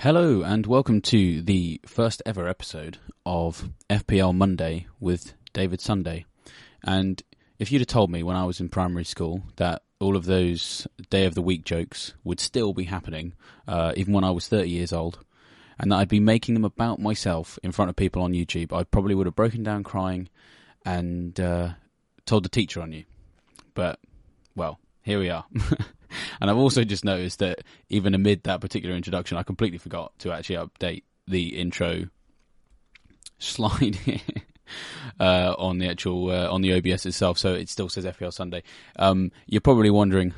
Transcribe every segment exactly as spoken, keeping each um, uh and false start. Hello and welcome to the first ever episode of F P L Monday with David Sunday. And if you'd have told me when I was in primary school that all of those day of the week jokes would still be happening, uh, even when I was thirty years old, and that I'd be making them about myself in front of people on YouTube, I probably would have broken down crying and uh, told the teacher on you. But, well, here we are. And I've also just noticed that even amid that particular introduction, I completely forgot to actually update the intro slide here uh, on the actual uh, on the O B S itself. So it still says F P L Sunday. Um, you're probably wondering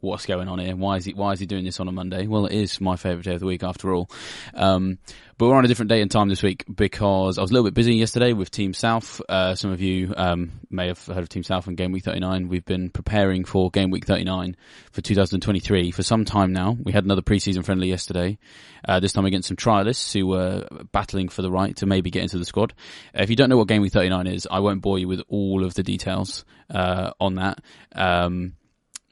what's going on here. Why is he Why is he doing this on a Monday? Well, it is my favourite day of the week after all. Um, but we're on a different day and time this week because I was a little bit busy yesterday with Team South. Uh, some of you um, may have heard of Team South and Game Week thirty-nine. We've been preparing for Game Week thirty-nine for two thousand twenty-three for some time now. We had another pre-season friendly yesterday, uh, this time against some trialists who were battling for the right to maybe get into the squad. If you don't know what Game Week thirty-nine is, I won't bore you with all of the details uh, on that. Um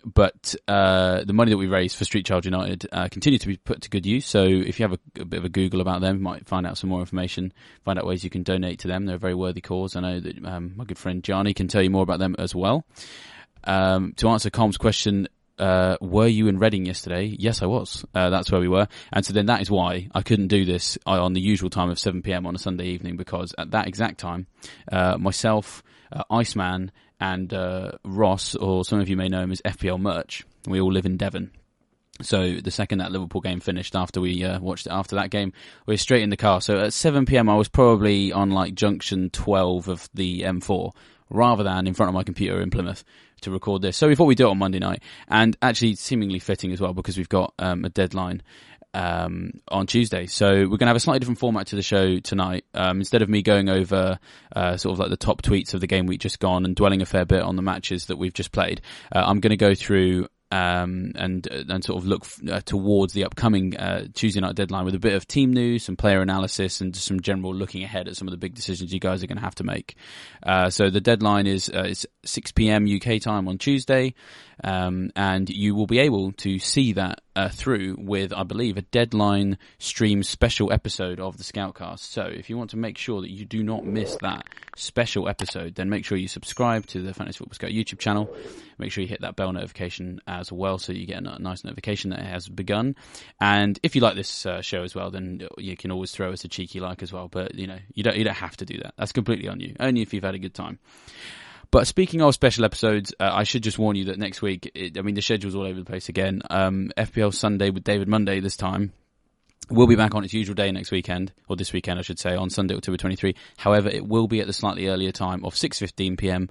But uh, the money that we raised for Street Child United uh, continued to be put to good use. So if you have a, a bit of a Google about them, you might find out some more information, find out ways you can donate to them. They're a very worthy cause. I know that um, my good friend Gianni can tell you more about them as well. Um, to answer Colm's question, uh, were you in Reading yesterday? Yes, I was. Uh, that's where we were. And so then that is why I couldn't do this on the usual time of seven p.m. on a Sunday evening, because at that exact time, uh, myself, uh, Iceman, and uh, Ross, or some of you may know him as F P L Merch. We all live in Devon. So the second that Liverpool game finished, after we uh, watched it after that game, we were straight in the car. So at seven p.m. I was probably on like junction twelve of the M four, rather than in front of my computer in Plymouth to record this. So we thought we'd do it on Monday night, and actually seemingly fitting as well, because we've got um, a deadline um on Tuesday. So we're going to have a slightly different format to the show tonight. Um instead of me going over uh sort of like the top tweets of the game week just gone and dwelling a fair bit on the matches that we've just played, uh, I'm going to go through um and and sort of look f- uh, towards the upcoming uh Tuesday night deadline with a bit of team news, some player analysis, and just some general looking ahead at some of the big decisions you guys are going to have to make. Uh so the deadline is uh, it's six p.m. U K time on Tuesday, um and you will be able to see that Uh, through with, I believe, a deadline stream special episode of the Scoutcast. So if you want to make sure that you do not miss that special episode, then make sure you subscribe to the Fantasy Football Scout YouTube channel. Make sure you hit that bell notification as well, so you get a nice notification that it has begun. And if you like this uh, show as well, then you can always throw us a cheeky like as well. But you know, you don't you don't have to do that. That's completely on you. Only if you've had a good time. But speaking of special episodes, uh, I should just warn you that next week, it, I mean, the schedule's all over the place again. Um, F P L Sunday with David Monday this time. We'll be back on its usual day next weekend, or this weekend, I should say, on Sunday, October twenty-third. However, it will be at the slightly earlier time of six fifteen p.m.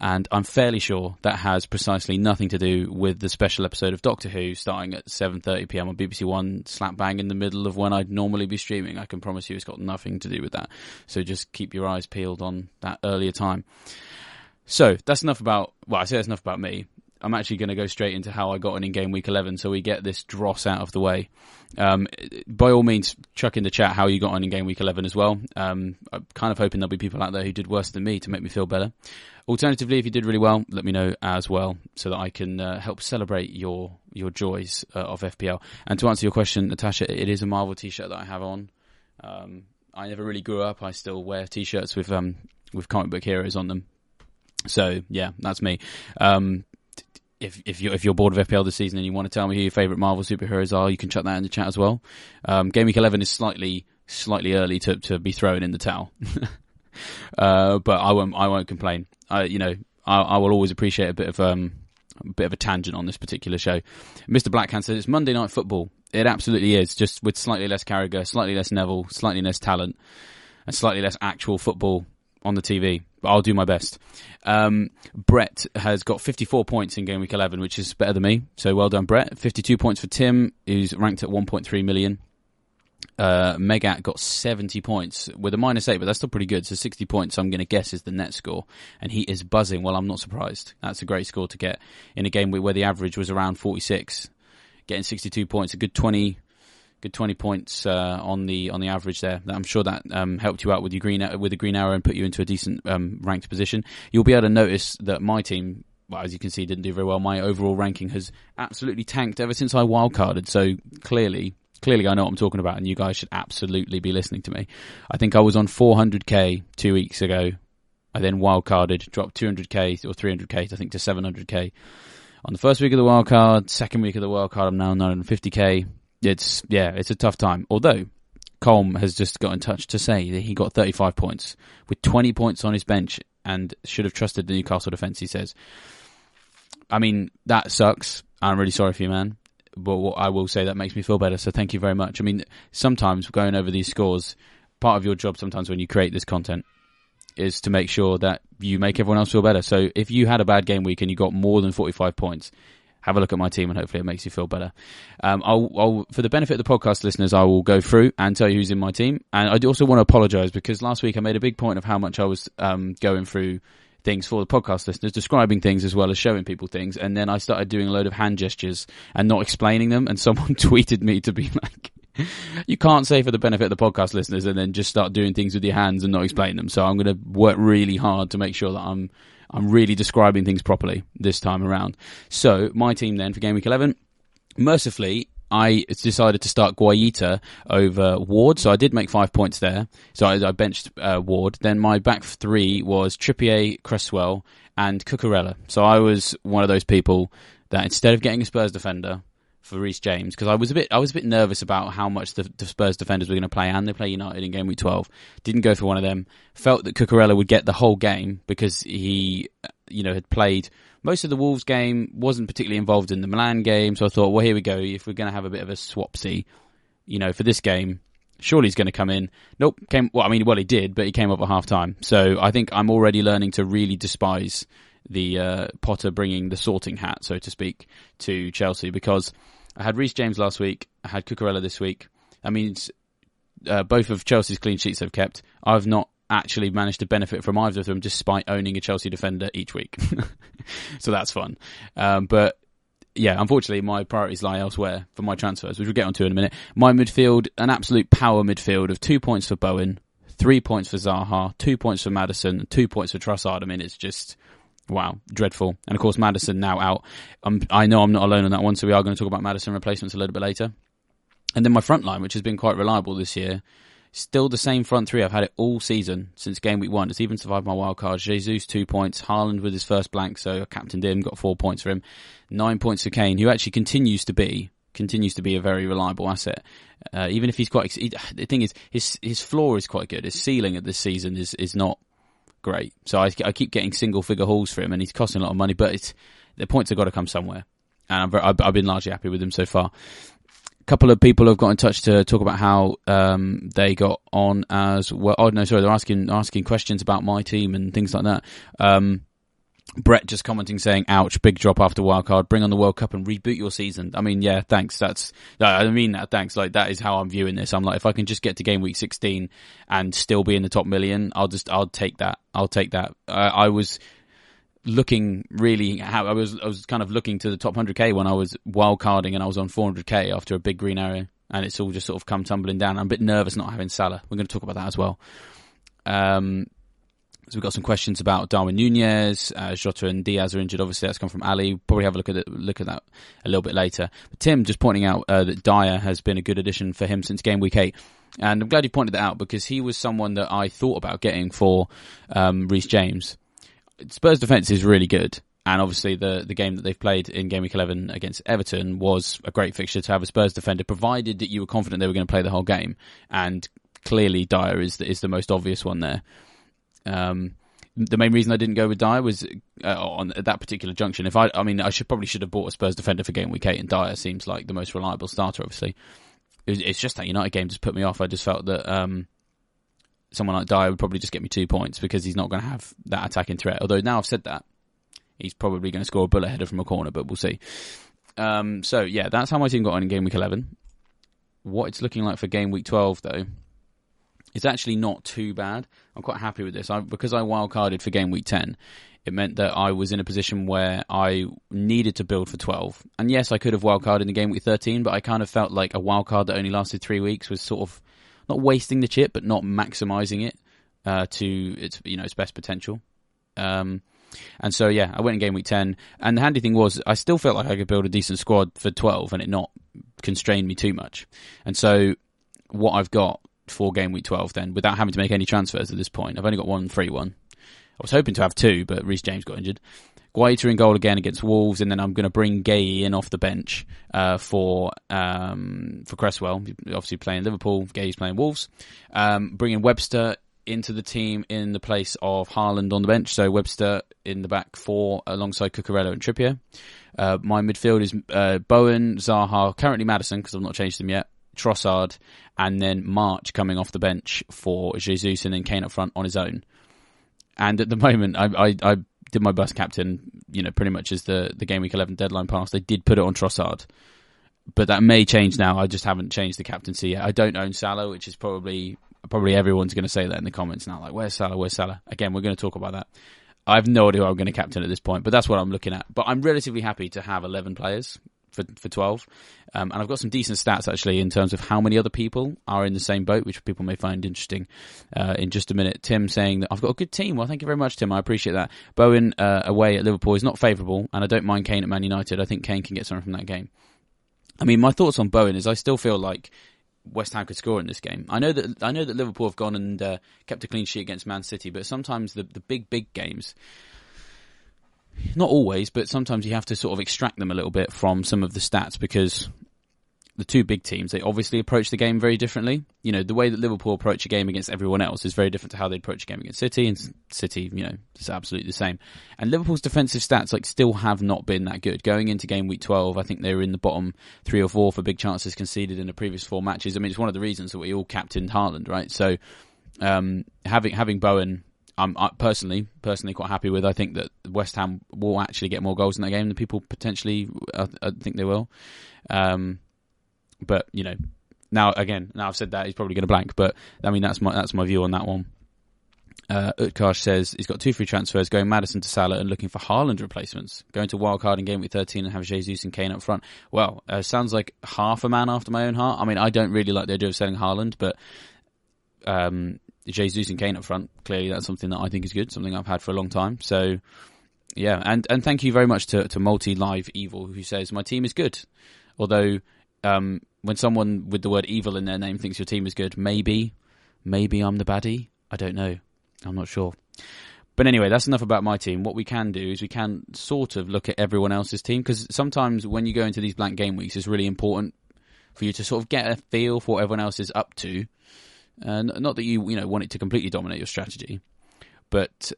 And I'm fairly sure that has precisely nothing to do with the special episode of Doctor Who starting at seven thirty p.m. on B B C One, slap bang in the middle of when I'd normally be streaming. I can promise you it's got nothing to do with that. So just keep your eyes peeled on that earlier time. So that's enough about, well, I say that's enough about me. I'm actually going to go straight into how I got on in game week eleven, so we get this dross out of the way. Um, by all means, chuck in the chat how you got on in game week eleven as well. Um, I'm kind of hoping there'll be people out there who did worse than me to make me feel better. Alternatively, if you did really well, let me know as well, so that I can uh, help celebrate your, your joys uh, of F P L. And to answer your question, Natasha, it is a Marvel t-shirt that I have on. Um, I never really grew up. I still wear t-shirts with um, with comic book heroes on them. So yeah, that's me. Um, if if you're, if you're bored of F P L this season and you want to tell me who your favourite Marvel superheroes are, you can chuck that in the chat as well. Um, Game Week eleven is slightly slightly early to to be throwing in the towel, uh, but I won't I won't complain. I, you know, I, I will always appreciate a bit of um a bit of a tangent on this particular show. Mister Blackhand says it's Monday Night Football. It absolutely is, just with slightly less Carragher, slightly less Neville, slightly less talent, and slightly less actual football on the T V. But I'll do my best. Um, Brett has got fifty-four points in Game Week eleven, which is better than me. So well done, Brett. fifty-two points for Tim, who's ranked at one point three million. Uh, Megat got seventy points with a minus eight, but that's still pretty good. So sixty points, I'm going to guess, is the net score. And he is buzzing. Well, I'm not surprised. That's a great score to get in a game where the average was around forty-six. Getting sixty-two points, a good twenty, good twenty points uh, on the on the average there. I'm sure that um, helped you out with your green with the green arrow and put you into a decent um, ranked position. You'll be able to notice that my team, well, as you can see, didn't do very well. My overall ranking has absolutely tanked ever since I wildcarded. So clearly, clearly, I know what I'm talking about, and you guys should absolutely be listening to me. I think I was on four hundred K two weeks ago. I then wildcarded, dropped two hundred K or three hundred K, I think, to seven hundred K. On the first week of the wild card, second week of the wild card, I'm now nine hundred fifty K. It's, yeah, it's a tough time. Although, Colm has just got in touch to say that he got thirty-five points with twenty points on his bench and should have trusted the Newcastle defence, he says. I mean, that sucks. I'm really sorry for you, man. But what I will say, that makes me feel better. So thank you very much. I mean, sometimes going over these scores, part of your job sometimes when you create this content is to make sure that you make everyone else feel better. So if you had a bad game week and you got more than forty-five points, have a look at my team and hopefully it makes you feel better. Um, I'll, I'll, for the benefit of the podcast listeners, I will go through and tell you who's in my team. And I do also want to apologise because last week I made a big point of how much I was um, going through things for the podcast listeners, describing things as well as showing people things. And then I started doing a load of hand gestures and not explaining them. And someone tweeted me to be like, you can't say for the benefit of the podcast listeners and then just start doing things with your hands and not explain them. So I'm going to work really hard to make sure that I'm I'm really describing things properly this time around. So my team then for Game Week eleven, mercifully, I decided to start Guaita over Ward. So I did make five points there. So I, I benched uh, Ward. Then my back three was Trippier, Cresswell and Cucurella. So I was one of those people that instead of getting a Spurs defender for Reece James, because I was a bit I was a bit nervous about how much the, the Spurs defenders were going to play, and they play United in Game Week twelve. Didn't go for one of them. Felt that Cucurella would get the whole game because he, you know, had played most of the Wolves game, wasn't particularly involved in the Milan game. So I thought, well, here we go. If we're going to have a bit of a swapsy, you know, for this game, surely he's going to come in. Nope. Came. Well, I mean, well, he did, but he came up at half time. So I think I'm already learning to really despise the uh, Potter bringing the sorting hat, so to speak, to Chelsea, because I had Reece James last week. I had Cucurella this week. I mean, uh, both of Chelsea's clean sheets I've kept. I've not actually managed to benefit from either of them, despite owning a Chelsea defender each week. So that's fun. Um, but yeah, unfortunately, my priorities lie elsewhere for my transfers, which we'll get onto in a minute. My midfield, an absolute power midfield of two points for Bowen, three points for Zaha, two points for Madison, two points for Trossard. I mean, it's just... wow, dreadful. And of course, Madison now out. Um, I know I'm not alone on that one, so we are going to talk about Madison replacements a little bit later. And then my front line, which has been quite reliable this year. Still the same front three. I've had it all season since game week one. It's even survived my wild card. Jesus, two points. Haaland with his first blank, so I captained him, got four points for him. Nine points for Kane, who actually continues to be continues to be a very reliable asset. Uh, even if he's quite... He, the thing is, his his floor is quite good. His ceiling at this season is is not... great. So I, I keep getting single figure hauls for him and he's costing a lot of money, but it's, the points have got to come somewhere. And I'm very, I've, I've been largely happy with him so far. A couple of people have got in touch to talk about how um, they got on as well. Oh, no, sorry. They're asking asking questions about my team and things like that. Um, Brett just commenting saying, ouch, big drop after wildcard. Bring on the World Cup and reboot your season. I mean, yeah, thanks. That's, I mean that, thanks. Like, that is how I'm viewing this. I'm like, if I can just get to game week sixteen and still be in the top million, I'll just, I'll take that. I'll take that. Uh, I was looking really, I was, I was kind of looking to the top one hundred K when I was wildcarding and I was on four hundred K after a big green arrow, and it's all just sort of come tumbling down. I'm a bit nervous not having Salah. We're going to talk about that as well. Um, So we've got some questions about Darwin Nunez, uh, Jota and Diaz are injured. Obviously, that's come from Ali. We'll probably have a look at it, look at that a little bit later. But Tim just pointing out uh, that Dier has been a good addition for him since game week eight. And I'm glad you pointed that out because he was someone that I thought about getting for um, Reece James. Spurs defence is really good. And obviously the, the game that they've played in Game Week eleven against Everton was a great fixture to have a Spurs defender, provided that you were confident they were going to play the whole game. And clearly Dier is the, is the most obvious one there. Um, the main reason I didn't go with Dier was uh, on at that particular junction. If I, I mean, I should probably should have bought a Spurs defender for Game Week eight, and Dier seems like the most reliable starter, obviously. It was, it's just that United game just put me off. I just felt that... Um, someone like Dier would probably just get me two points because he's not going to have that attacking threat. Although now I've said that, he's probably going to score a bullet header from a corner, but we'll see. Um, so, yeah, that's how my team got on in Game Week eleven. What it's looking like for Game Week twelve, though, is actually not too bad. I'm quite happy with this. I, because I wildcarded for Game Week ten, it meant that I was in a position where I needed to build for twelve. And yes, I could have wildcarded in the Game Week thirteen, but I kind of felt like a wildcard that only lasted three weeks was sort of not wasting the chip, but not maximising it uh, to its you know its best potential. Um, and so, yeah, I went in Game Week ten. And the handy thing was I still felt like I could build a decent squad for twelve and it not constrained me too much. And so what I've got for Game Week twelve then, without having to make any transfers at this point, I've only got one free one. I was hoping to have two, but Reece James got injured. Guaita in goal again against Wolves, and then I'm going to bring Gay in off the bench uh, for um, for Cresswell. Obviously playing Liverpool, Gay's playing Wolves. Um, bringing Webster into the team in the place of Haaland on the bench. So Webster in the back four alongside Cucurella and Trippier. Uh, my midfield is uh, Bowen, Zaha, currently Madison because I've not changed them yet, Trossard, and then March coming off the bench for Jesus, and then Kane up front on his own. And at the moment, I... I, I did my bus captain, you know, pretty much as the, the Game Week eleven deadline passed. They did put it on Trossard, but that may change now. I just haven't changed the captaincy yet. I don't own Salah, which is probably probably everyone's going to say that in the comments now. Like, where's Salah? Where's Salah? Again, we're going to talk about that. I have no idea who I'm going to captain at this point, but that's what I'm looking at. But I'm relatively happy to have eleven players for, for twelve. Um, and I've got some decent stats, actually, in terms of how many other people are in the same boat, which people may find interesting uh, in just a minute. Tim saying that I've got a good team. Well, thank you very much, Tim. I appreciate that. Bowen uh, away at Liverpool is not favourable, and I don't mind Kane at Man United. I think Kane can get something from that game. I mean, my thoughts on Bowen is I still feel like West Ham could score in this game. I know that I know that Liverpool have gone and uh, kept a clean sheet against Man City, but sometimes the, the big, big games... Not always, but sometimes you have to sort of extract them a little bit from some of the stats because the two big teams, they obviously approach the game very differently. You know, the way that Liverpool approach a game against everyone else is very different to how they approach a game against City, and City, you know, it's absolutely the same. And Liverpool's defensive stats, like, still have not been that good. Going into Game Week twelve, I think they were in the bottom three or four for big chances conceded in the previous four matches. I mean, it's one of the reasons that we all captained Haaland, right? So um, having having Bowen... I'm personally, personally quite happy with. I think that West Ham will actually get more goals in that game than people potentially. I, I think they will. Um, but you know, now again, now I've said that he's probably going to blank. But I mean, that's my that's my view on that one. Uh, Utkarsh says he's got two free transfers going Madison to Salah and looking for Haaland replacements. Going to wildcard in Game Week thirteen and have Jesus and Kane up front. Well, uh, sounds like half a man after my own heart. I mean, I don't really like the idea of selling Haaland, but. Um, Jesus and Kane up front, clearly that's something that I think is good, something I've had for a long time. So, yeah, and, and thank you very much to, to Multi Live Evil, who says, my team is good. Although, um, when someone with the word evil in their name thinks your team is good, maybe, maybe I'm the baddie. I don't know. I'm not sure. But anyway, that's enough about my team. What we can do is we can sort of look at everyone else's team, because sometimes when you go into these blank game weeks, it's really important for you to sort of get a feel for what everyone else is up to. Uh, not that you you know want it to completely dominate your strategy, but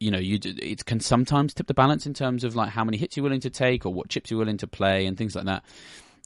you know you do, it can sometimes tip the balance in terms of like how many hits you're willing to take or what chips you're willing to play and things like that.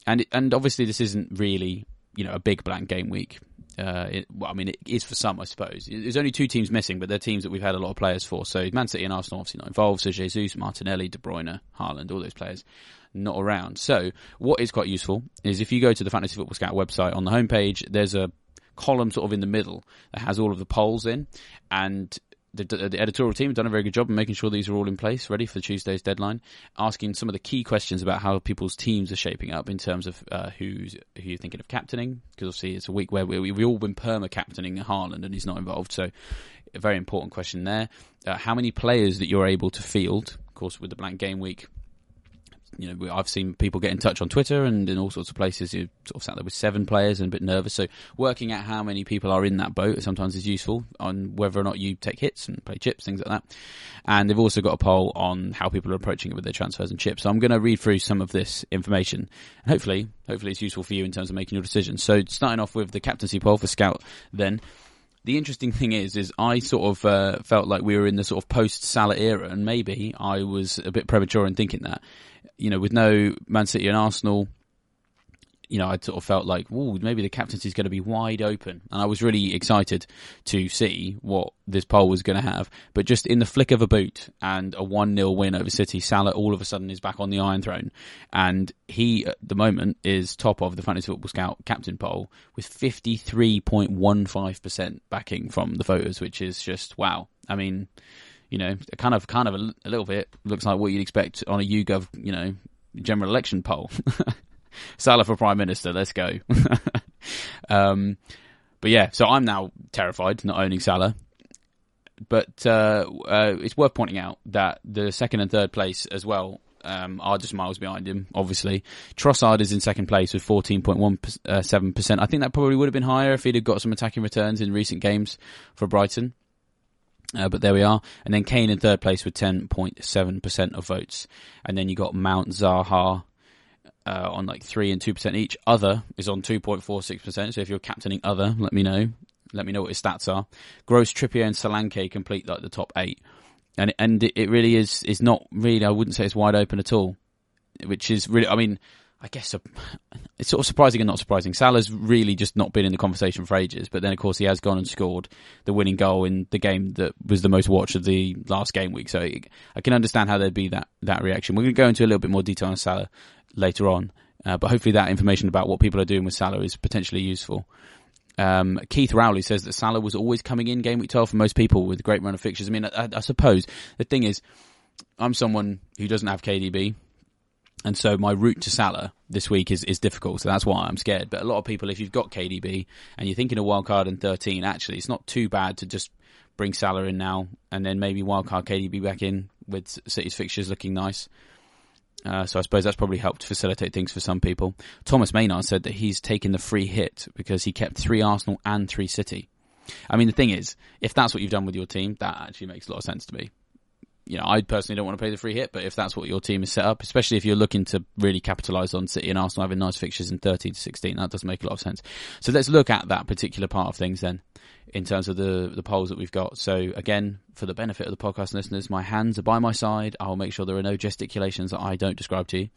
And it, and obviously this isn't really you know a big blank game week. Uh, it, well, I mean it is for some, I suppose. There's only two teams missing, but they're teams that we've had a lot of players for. So Man City and Arsenal obviously not involved. So Jesus, Martinelli, De Bruyne, Haaland, all those players. Not around. So what is quite useful is if you go to the Fantasy Football Scout website on the homepage, there's a column sort of in the middle that has all of the polls in, and the, the editorial team have done a very good job of making sure these are all in place, ready for Tuesday's deadline, asking some of the key questions about how people's teams are shaping up in terms of uh, who's who you're thinking of captaining, because obviously it's a week where we, we, we've all been perma-captaining Haaland and he's not involved, so a very important question there. Uh, how many players that you're able to field, of course with the blank game week you know, I've seen people get in touch on Twitter and in all sorts of places who sort of sat there with seven players and a bit nervous. So working out how many people are in that boat sometimes is useful on whether or not you take hits and play chips, things like that. And they've also got a poll on how people are approaching it with their transfers and chips. So I'm going to read through some of this information. And hopefully, hopefully it's useful for you in terms of making your decisions. So starting off with the captaincy poll for Scout then. The interesting thing is, is I sort of uh, felt like we were in the sort of post-Salah era, and maybe I was a bit premature in thinking that. You know, with no Man City and Arsenal, you know, I sort of felt like, ooh, maybe the captaincy is going to be wide open. And I was really excited to see what this poll was going to have. But just in the flick of a boot and a one nil win over City, Salah all of a sudden is back on the Iron Throne. And he, at the moment, is top of the Fantasy Football Scout captain poll with fifty-three point one five percent backing from the voters, which is just, wow. I mean, you know, kind of, kind of a, a little bit looks like what you'd expect on a YouGov, you know, general election poll. Salah for Prime Minister, let's go. um, but yeah, so I'm now terrified not owning Salah. But uh, uh, it's worth pointing out that the second and third place as well um, are just miles behind him, obviously. Trossard is in second place with fourteen point one seven percent. I think that probably would have been higher if he'd have got some attacking returns in recent games for Brighton. Uh, but there we are. And then Kane in third place with ten point seven percent of votes. And then you got Mount, Zaha, Uh, on like three and two percent each. Other is on two point four six percent. So if you're captaining other, let me know. Let me know what his stats are. Gross, Trippier, and Solanke complete like the top eight, and and it really is is not really. I wouldn't say it's wide open at all, which is really. I mean, I guess it's sort of surprising and not surprising. Salah's really just not been in the conversation for ages, but then of course he has gone and scored the winning goal in the game that was the most watched of the last game week. So it, I can understand how there'd be that that reaction. We're going to go into a little bit more detail on Salah later on, uh, but hopefully that information about what people are doing with Salah is potentially useful. Um, Keith Rowley says that Salah was always coming in game week twelve for most people with a great run of fixtures. I mean, I, I suppose the thing is, I'm someone who doesn't have K D B, and so my route to Salah this week is, is difficult, so that's why I'm scared. But a lot of people, if you've got K D B and you're thinking of wildcard and thirteen, actually it's not too bad to just bring Salah in now and then maybe wildcard K D B back in with City's fixtures looking nice. Uh, so I suppose that's probably helped facilitate things for some people. Thomas Maynard said that he's taken the free hit because he kept three Arsenal and three City. I mean, the thing is, if that's what you've done with your team, that actually makes a lot of sense to me. You know, I personally don't want to pay the free hit, but if that's what your team is set up, especially if you're looking to really capitalise on City and Arsenal having nice fixtures in thirteen to sixteen, that does make a lot of sense. So let's look at that particular part of things then, in terms of the, the polls that we've got. So again, for the benefit of the podcast listeners, my hands are by my side. I'll make sure there are no gesticulations that I don't describe to you.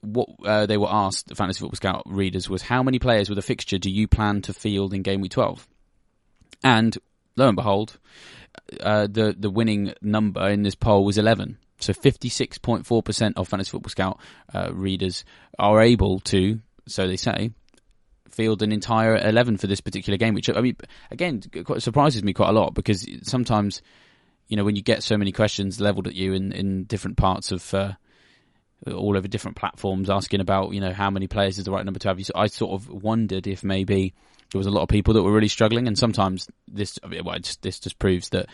What uh, they were asked, the Fantasy Football Scout readers, was how many players with a fixture do you plan to field in Game Week twelve? And lo and behold, uh, the the winning number in this poll was eleven. So fifty-six point four percent of Fantasy Football Scout uh, readers are able to, so they say, field an entire eleven for this particular game, which, I mean, again, quite surprises me quite a lot, because sometimes, you know, when you get so many questions levelled at you in, in different parts of, uh, all over different platforms asking about, you know, how many players is the right number to have. So I sort of wondered if maybe there was a lot of people that were really struggling, and sometimes this well, just, this just proves that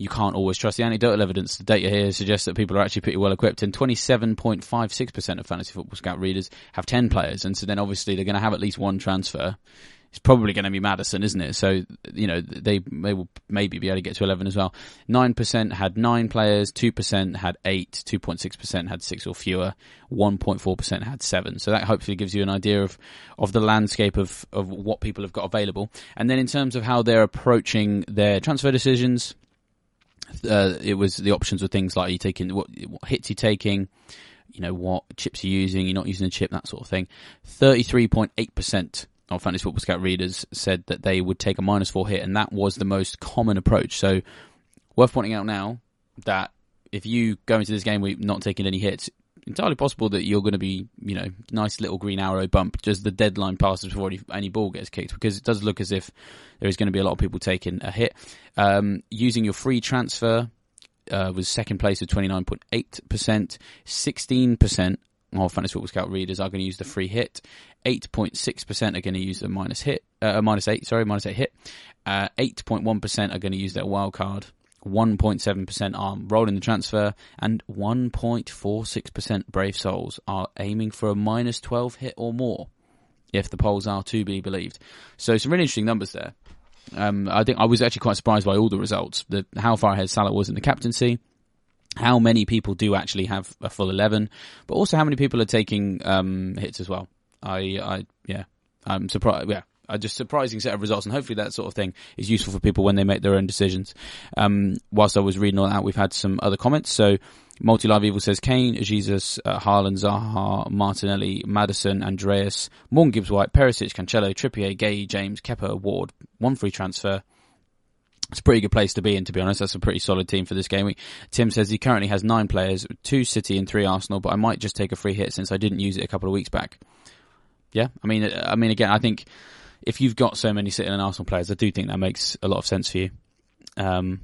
you can't always trust the anecdotal evidence. The data here suggests that people are actually pretty well equipped, and twenty-seven point five six percent of Fantasy Football Scout readers have ten players, and so then obviously they're going to have at least one transfer. It's probably going to be Madison, isn't it? So, you know, they, they will maybe be able to get to eleven as well. nine percent had nine players, two percent had eight, two point six percent had six or fewer, one point four percent had seven. So that hopefully gives you an idea of, of the landscape of, of what people have got available. And then in terms of how they're approaching their transfer decisions, uh, it was the options were things like, are you taking, what, what hits you're taking, you know, what chips you're using, you're not using a chip, that sort of thing. thirty-three point eight percent. Our Fantasy Football Scout readers said that they would take a minus four hit, and that was the most common approach. So worth pointing out now that if you go into this game week not taking any hits, entirely possible that you're going to be, you know, nice little green arrow bump just the deadline passes before any, any ball gets kicked, because it does look as if there is going to be a lot of people taking a hit. Um, using your free transfer uh, was second place with twenty-nine point eight percent, sixteen percent. Our Fantasy Football Scout readers are going to use the free hit. eight point six percent are going to use a minus hit, uh, minus eight, sorry, minus eight hit. Uh, eight point one percent are going to use their wild card. one point seven percent are rolling the transfer, and one point four six percent Brave Souls are aiming for a minus twelve hit or more, if the polls are to be believed. So some really interesting numbers there. Um, I think I was actually quite surprised by all the results, the, how far ahead Salah was in the captaincy, how many people do actually have a full eleven, but also how many people are taking um, hits as well. I, I, yeah, I'm surprised. Yeah, a just surprising set of results, and hopefully that sort of thing is useful for people when they make their own decisions. Um, whilst I was reading all that out, we've had some other comments. So Multi Live Evil says Kane, Jesus, uh, Haaland, Zaha, Martinelli, Madison, Andreas, Morgan Gibbs White, Perisic, Cancelo, Trippier, Gay, James, Kepa, Ward. One free transfer. It's a pretty good place to be in, to be honest. That's a pretty solid team for this game week. Tim says he currently has nine players, two City and three Arsenal, but I might just take a free hit since I didn't use it a couple of weeks back. Yeah, I mean, I mean, again, I think if you've got so many City and Arsenal players, I do think that makes a lot of sense for you. Um,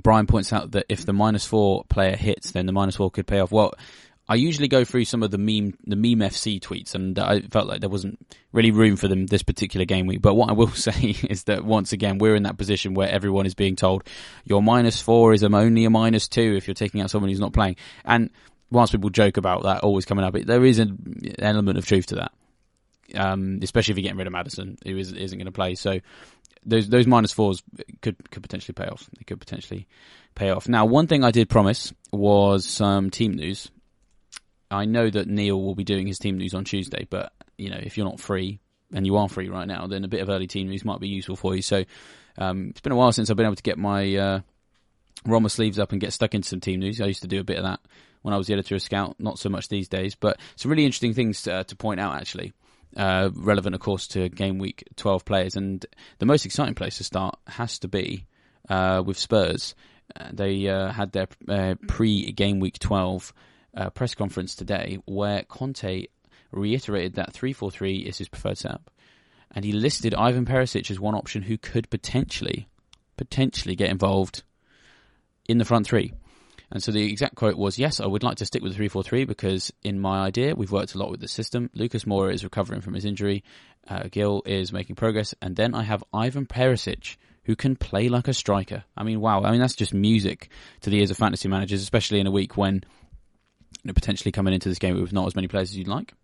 Brian points out that if the minus four player hits, then the minus four could pay off. Well, I usually go through some of the meme, the meme F C tweets, and I felt like there wasn't really room for them this particular game week. But what I will say is that once again, we're in that position where everyone is being told your minus four is only a minus two if you're taking out someone who's not playing. And whilst people joke about that always coming up, there is an element of truth to that. Um, especially if you're getting rid of Madison, who is, isn't going to play. So those those minus fours could could potentially pay off. They could potentially pay off. Now, one thing I did promise was some team news. I know that Neil will be doing his team news on Tuesday, but you know, if you're not free, and you are free right now, then a bit of early team news might be useful for you. So um, it's been a while since I've been able to get my uh, roll my sleeves up and get stuck into some team news. I used to do a bit of that when I was the editor of Scout, not so much these days, but some really interesting things to, uh, to point out actually. Uh, relevant, of course, to game week twelve players, and the most exciting place to start has to be uh, with Spurs. Uh, they uh, had their uh, pre-game week twelve uh, press conference today, where Conte reiterated that three four three is his preferred setup, and he listed Ivan Perisic as one option who could potentially, potentially get involved in the front three. And so the exact quote was, "Yes, I would like to stick with the three four three because in my idea, we've worked a lot with the system. Lucas Moura is recovering from his injury. Uh, Gil is making progress. And then I have Ivan Perisic, who can play like a striker." I mean, wow. I mean, that's just music to the ears of fantasy managers, especially in a week when, you know, potentially coming into this game with not as many players as you'd like,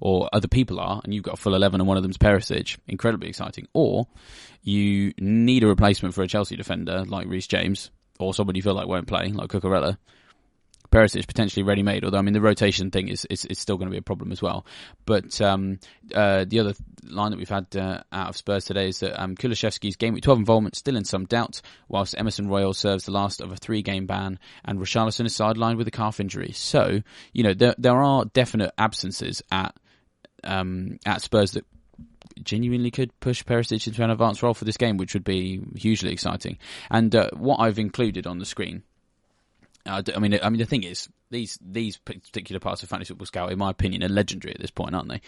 or other people are, and you've got a full eleven and one of them's Perisic. Incredibly exciting. Or you need a replacement for a Chelsea defender like Reece James, or somebody you feel like won't play, like Cucurella. Perisic potentially ready-made, although, I mean, the rotation thing is, is, is still going to be a problem as well. But um, uh, the other line that we've had uh, out of Spurs today is that um, Kulishevsky's game week twelve involvement still in some doubt, whilst Emerson Royal serves the last of a three-game ban, and Richarlison is sidelined with a calf injury. So, you know, there there are definite absences at um, at Spurs that genuinely could push Perisic into an advanced role for this game, which would be hugely exciting. And uh, what I've included on the screen, uh, I mean, I mean, the thing is, these these particular parts of Fantasy Football Scout, in my opinion, are legendary at this point, aren't they?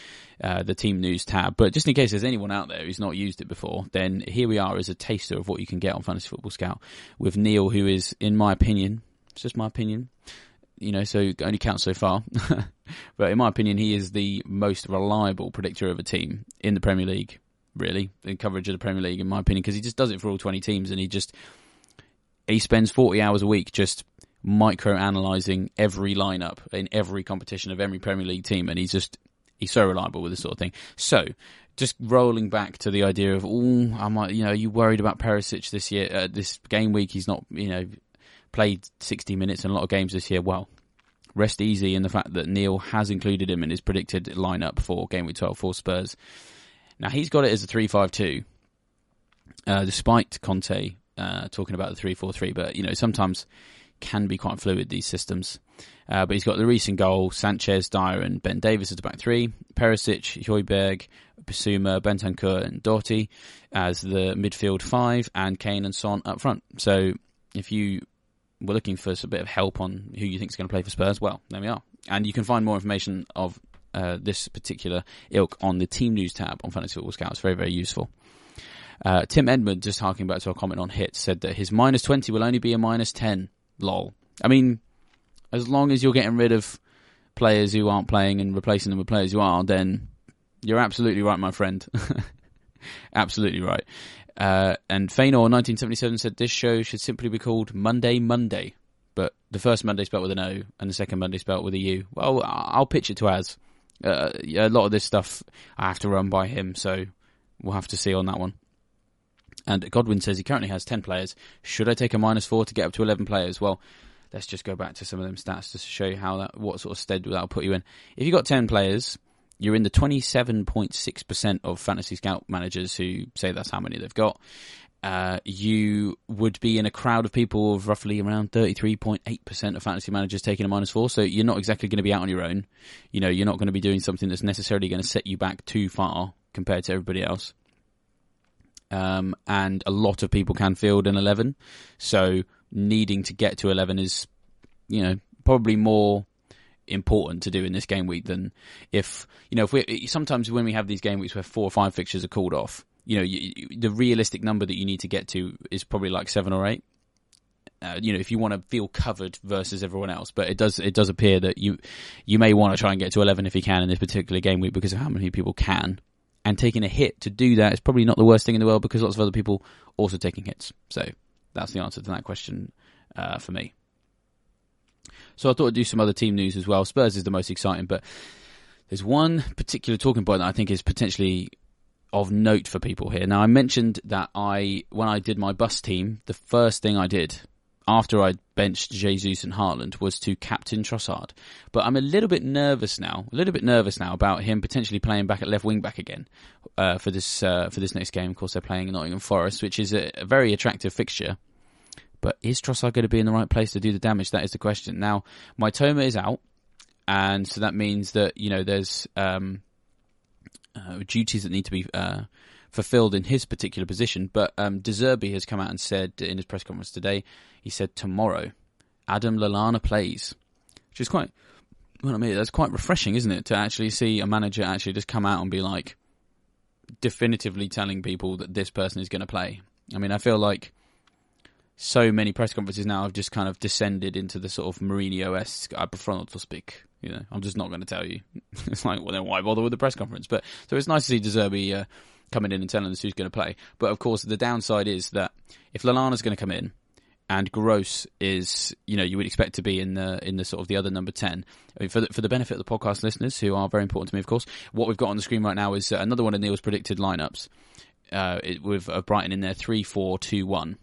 Uh, the team news tab. But just in case there's anyone out there who's not used it before, then here we are as a taster of what you can get on Fantasy Football Scout with Neil, who is, in my opinion, it's just my opinion, you know, so only counts so far. But in my opinion, he is the most reliable predictor of a team in the Premier League, really, in coverage of the Premier League, in my opinion, because he just does it for all twenty teams, and he just he spends forty hours a week just micro-analysing every lineup in every competition of every Premier League team, and he's just he's so reliable with this sort of thing. So, just rolling back to the idea of, oh, I might, you know, are you worried about Perisic this year? Uh, this game week, he's not, you know, played sixty minutes in a lot of games this year. Well, rest easy in the fact that Neil has included him in his predicted lineup for game week twelve for Spurs. Now, he's got it as a three five two, uh, despite Conte uh, talking about the three four three. But, you know, sometimes can be quite fluid, these systems. Uh, but he's got Lloris in goal, Sanchez, Dier and Ben Davies as the back three, Perisic, Højbjerg, Bissouma, Bentancur and Doherty as the midfield five, and Kane and Son up front. So if you we're looking for a bit of help on who you think is going to play for Spurs, well, there we are. And you can find more information of uh, this particular ilk on the Team News tab on Fantasy Football Scout. It's very, very useful. Uh, Tim Edmund, just harking back to our comment on hits, said that his minus twenty will only be a minus ten. Lol. I mean, as long as you're getting rid of players who aren't playing and replacing them with players who are, then you're absolutely right, my friend. Absolutely right. Uh, and Fainor nineteen seventy-seven said this show should simply be called Monday Monday, but the first Monday spelt with an O and the second Monday spelt with a U. Well, I'll pitch it to Az. Uh, a lot of this stuff I have to run by him, so we'll have to see on that one. And Godwin says he currently has ten players. Should I take a minus four to get up to eleven players? Well, let's just go back to some of them stats just to show you how that, what sort of stead that'll put you in. If you've got ten players, you're in the twenty-seven point six percent of Fantasy Scout managers who say that's how many they've got. Uh, you would be in a crowd of people of roughly around thirty-three point eight percent of fantasy managers taking a minus four, so you're not exactly going to be out on your own. You know, you're not going to be doing something that's necessarily going to set you back too far compared to everybody else. Um, and a lot of people can field an eleven, so needing to get to eleven is, you know, probably more important to do in this game week than if, you know, if we sometimes when we have these game weeks where four or five fixtures are called off, you know, you, you, the realistic number that you need to get to is probably like seven or eight. Uh, you know, if you want to feel covered versus everyone else, but it does it does appear that you you may want to try and get to eleven if you can in this particular game week because of how many people can. And taking a hit to do that is probably not the worst thing in the world because lots of other people also taking hits. So that's the answer to that question uh, for me. So I thought I'd do some other team news as well. Spurs is the most exciting, but there's one particular talking point that I think is potentially of note for people here. Now, I mentioned that I when I did my bus team, the first thing I did after I benched Jesus and Haaland was to captain Trossard. But I'm a little bit nervous now, a little bit nervous now about him potentially playing back at left wing back again uh, for this uh, for this next game. Of course, they're playing Nottingham Forest, which is a, a very attractive fixture. But is Trossard going to be in the right place to do the damage? That is the question. Now, Mitoma is out, and so that means that, you know, there's um, uh, duties that need to be uh, fulfilled in his particular position. But um, De Zerbi has come out and said in his press conference today, he said tomorrow, Adam Lallana plays, which is quite, well, I mean, that's quite refreshing, isn't it? To actually see a manager actually just come out and be like, definitively telling people that this person is going to play. I mean, I feel like so many press conferences now have just kind of descended into the sort of Mourinho-esque, I prefer not to speak, you know, I'm just not going to tell you. It's like, well, then why bother with the press conference? But so it's nice to see De Zerbi uh, coming in and telling us who's going to play. But of course, the downside is that if Lallana's going to come in and Gross is, you know, you would expect to be in the in the sort of the other number ten. I mean, for, the, for the benefit of the podcast listeners, who are very important to me, of course, what we've got on the screen right now is uh, another one of Neil's predicted lineups uh, it, with uh, Brighton in there, three four two one.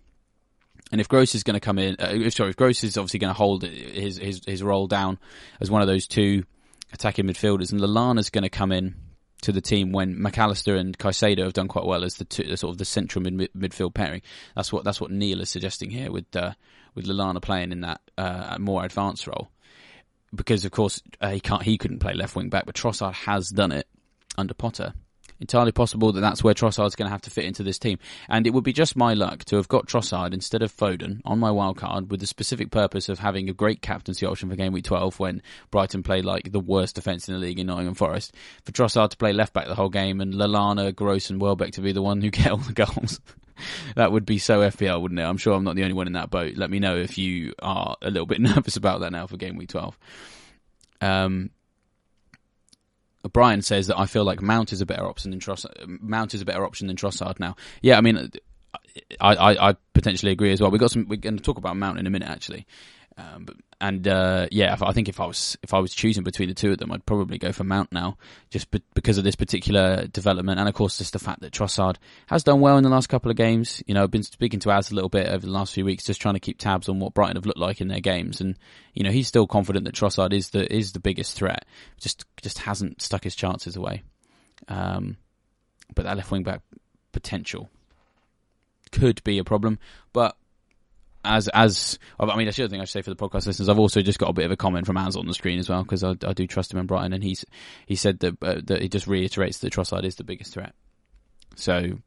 And if Gross is going to come in, uh, sorry, if Gross is obviously going to hold his, his his role down as one of those two attacking midfielders, and Lallana's going to come in to the team when McAllister and Caicedo have done quite well as the two, sort of the central mid, midfield pairing. That's what that's what Neil is suggesting here with uh, with Lallana playing in that uh, more advanced role, because of course uh, he can't he couldn't play left wing back, but Trossard has done it under Potter. Entirely possible that that's where Trossard's going to have to fit into this team. And it would be just my luck to have got Trossard instead of Foden on my wildcard with the specific purpose of having a great captaincy option for game week twelve when Brighton play like the worst defence in the league in Nottingham Forest. For Trossard to play left back the whole game and Lallana, Gross and Welbeck to be the one who get all the goals. That would be so F P L, wouldn't it? I'm sure I'm not the only one in that boat. Let me know if you are a little bit nervous about that now for game week twelve. Um... Brian says that I feel like Mount is a better option than Trossard. Mount is a better option than Trossard now. Yeah, I mean, I, I, I potentially agree as well. We got some. We're going to talk about Mount in a minute, actually. Um, but, and uh, yeah, I think if I was if I was choosing between the two of them, I'd probably go for Mount now, just be- because of this particular development, and of course just the fact that Trossard has done well in the last couple of games. You know, I've been speaking to Az a little bit over the last few weeks, just trying to keep tabs on what Brighton have looked like in their games, and you know he's still confident that Trossard is the is the biggest threat. Just just hasn't stuck his chances away. Um, but that left wing back potential could be a problem, but. As, as I mean, I should think I should say for the podcast listeners, I've also just got a bit of a comment from Az on the screen as well, because I, I do trust him in Brighton, and he's he said that uh, that he just reiterates that Trossard is the biggest threat. So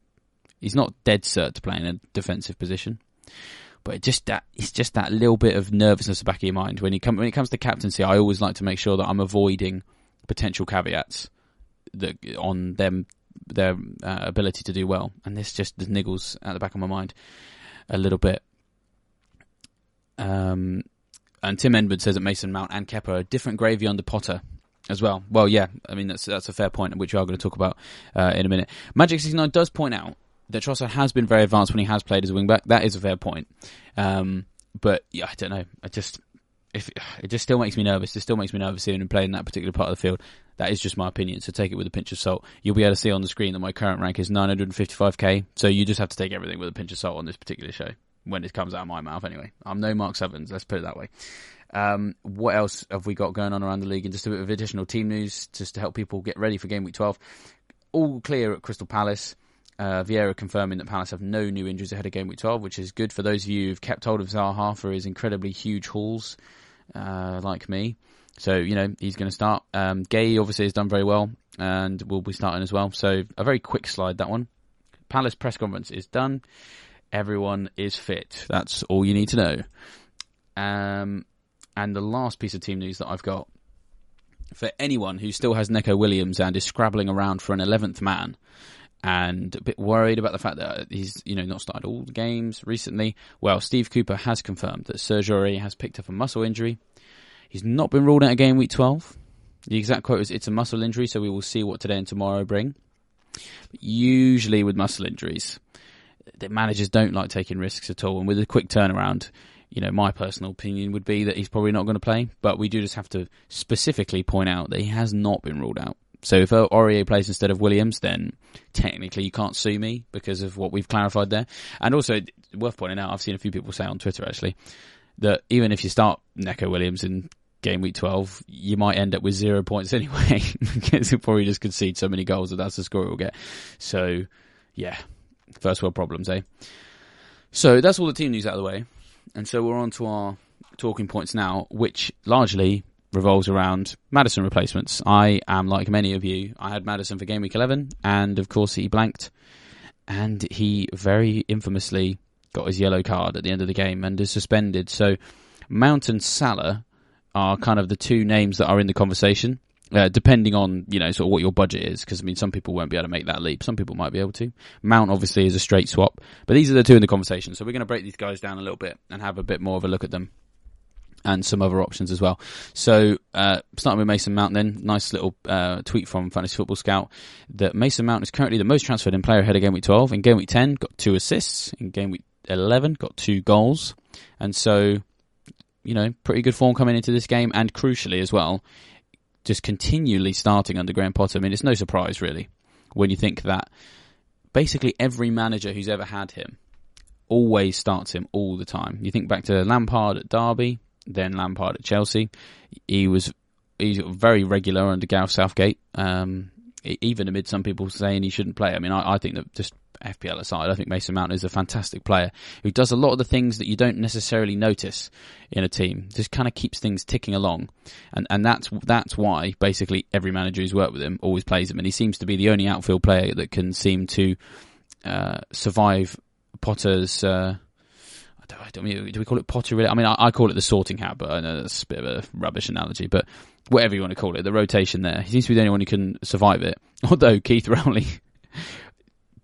he's not dead cert to play in a defensive position, but it just that it's just that little bit of nervousness back of your mind when you come when it comes to captaincy. I always like to make sure that I'm avoiding potential caveats that on them their uh, ability to do well, and this just this niggles at the back of my mind a little bit. Um, and Tim Edwards says that Mason Mount and Kepa are different gravy under Potter as well. Well, yeah, I mean, that's that's a fair point, which we are going to talk about uh, in a minute. Magic sixty-nine does point out that Trossard has been very advanced when he has played as a wing-back. That is a fair point. Um, but, yeah, I don't know. I just... If it just still makes me nervous. It still makes me nervous seeing him play in that particular part of the field. That is just my opinion, so take it with a pinch of salt. You'll be able to see on the screen that my current rank is nine hundred fifty-five k, so you just have to take everything with a pinch of salt on this particular show, when it comes out of my mouth anyway. I'm no Mark Sevens, let's put it that way. Um, what else have we got going on around the league? And just a bit of additional team news, just to help people get ready for Game Week twelve. All clear at Crystal Palace. Uh, Vieira confirming that Palace have no new injuries ahead of Game Week twelve, which is good for those of you who've kept hold of Zaha for his incredibly huge hauls, uh, like me. So, you know, he's going to start. Um, Gay obviously has done very well and will be starting as well. So, a very quick slide, that one. Palace press conference is done. Everyone is fit. That's all you need to know. Um, and the last piece of team news that I've got, for anyone who still has Neco Williams and is scrabbling around for an eleventh man, and a bit worried about the fact that he's, you know, not started all the games recently. Well, Steve Cooper has confirmed that Serge Aurier has picked up a muscle injury. He's not been ruled out again week twelve. The exact quote is, "It's a muscle injury, so we will see what today and tomorrow bring." But usually with muscle injuries, the managers don't like taking risks at all. And with a quick turnaround, you know, my personal opinion would be that he's probably not going to play. But we do just have to specifically point out that he has not been ruled out. So if Aurier plays instead of Williams, then technically you can't sue me because of what we've clarified there. And also, worth pointing out, I've seen a few people say on Twitter, actually, that even if you start Neco Williams in game week twelve, you might end up with zero points anyway because he'll probably just concede so many goals that that's the score he'll get. So, yeah, first world problems, eh? So that's all the team news out of the way. And so we're on to our talking points now, which largely revolves around Madison replacements. I am like many of you. I had Madison for game week eleven, and of course he blanked, and he very infamously got his yellow card at the end of the game and is suspended. So Mount and Salah are kind of the two names that are in the conversation, uh, depending on, you know, sort of what your budget is, because I mean some people won't be able to make that leap, some people might be able to. Mount obviously is a straight swap, but these are the two in the conversation, so we're going to break these guys down a little bit and have a bit more of a look at them and some other options as well. So uh, starting with Mason Mount then, nice little uh, tweet from Fantasy Football Scout that Mason Mount is currently the most transferred in player ahead of game week twelve. In game week ten, got two assists. In game week eleven, got two goals. And so, you know, pretty good form coming into this game, and crucially as well, just continually starting under Graham Potter. I mean, it's no surprise really when you think that basically every manager who's ever had him always starts him all the time. You think back to Lampard at Derby, then Lampard at Chelsea. He was he's very regular under Gareth Southgate, um, even amid some people saying he shouldn't play. I mean, I, I think that, just F P L aside, I think Mason Mount is a fantastic player who does a lot of the things that you don't necessarily notice in a team. Just kind of keeps things ticking along. And and that's that's why basically every manager who's worked with him always plays him. And he seems to be the only outfield player that can seem to uh, survive Potter's... Uh, Do we call it Potter? I mean, I call it the sorting hat, but I know that's a bit of a rubbish analogy. But whatever you want to call it, the rotation there. He seems to be the only one who can survive it. Although Keith Rowley,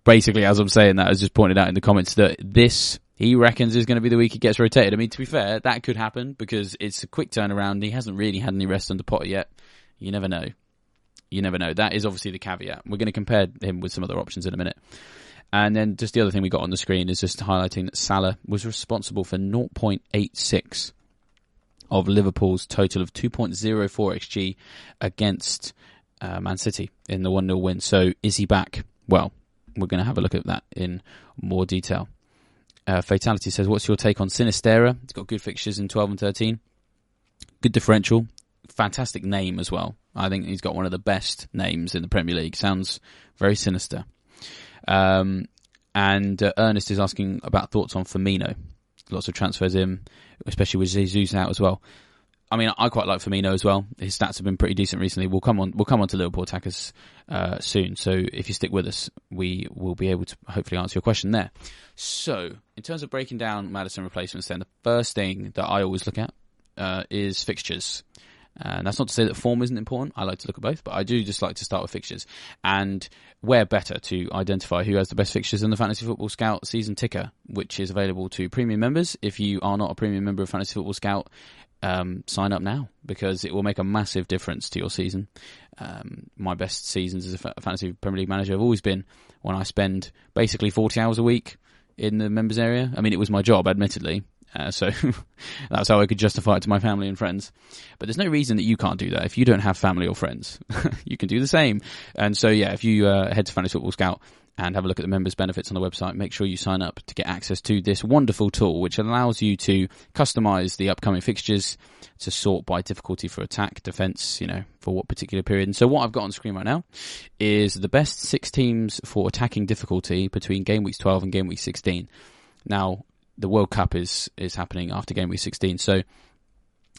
basically, as I'm saying that, has just pointed out in the comments that this, he reckons, is going to be the week he gets rotated. I mean, to be fair, that could happen because it's a quick turnaround. He hasn't really had any rest under Potter yet. You never know. You never know. That is obviously the caveat. We're going to compare him with some other options in a minute. And then just the other thing we got on the screen is just highlighting that Salah was responsible for zero point eight six of Liverpool's total of two point oh four X G against uh, Man City in the one nil win. So is he back? Well, we're going to have a look at that in more detail. Uh, Fatality says, what's your take on Sinisterra? He's got good fixtures in twelve and thirteen. Good differential. Fantastic name as well. I think he's got one of the best names in the Premier League. Sounds very sinister. Um, and uh, Ernest is asking about thoughts on Firmino. Lots of transfers in, especially with Jesus out as well. I mean, I quite like Firmino as well. His stats have been pretty decent recently. We'll come on, we'll come on to Liverpool attackers uh, soon. So if you stick with us, we will be able to hopefully answer your question there. So in terms of breaking down Madison replacements, then the first thing that I always look at uh, is fixtures. And that's not to say that form isn't important. I like to look at both, but I do just like to start with fixtures. And where better to identify who has the best fixtures than the Fantasy Football Scout season ticker, which is available to premium members. If you are not a premium member of Fantasy Football Scout, um, sign up now, because it will make a massive difference to your season. Um, my best seasons as a f- fantasy Premier League manager have always been when I spend basically forty hours a week in the members area. I mean, it was my job, admittedly. Uh, so that's how I could justify it to my family and friends. But there's no reason that you can't do that. If you don't have family or friends, you can do the same. And so, yeah, if you uh, head to Fantasy Football Scout and have a look at the members benefits on the website, make sure you sign up to get access to this wonderful tool, which allows you to customize the upcoming fixtures, to sort by difficulty for attack, defense, you know, for what particular period. And so what I've got on screen right now is the best six teams for attacking difficulty between game weeks twelve and game week sixteen. Now, the World Cup is, is happening after game week sixteen. So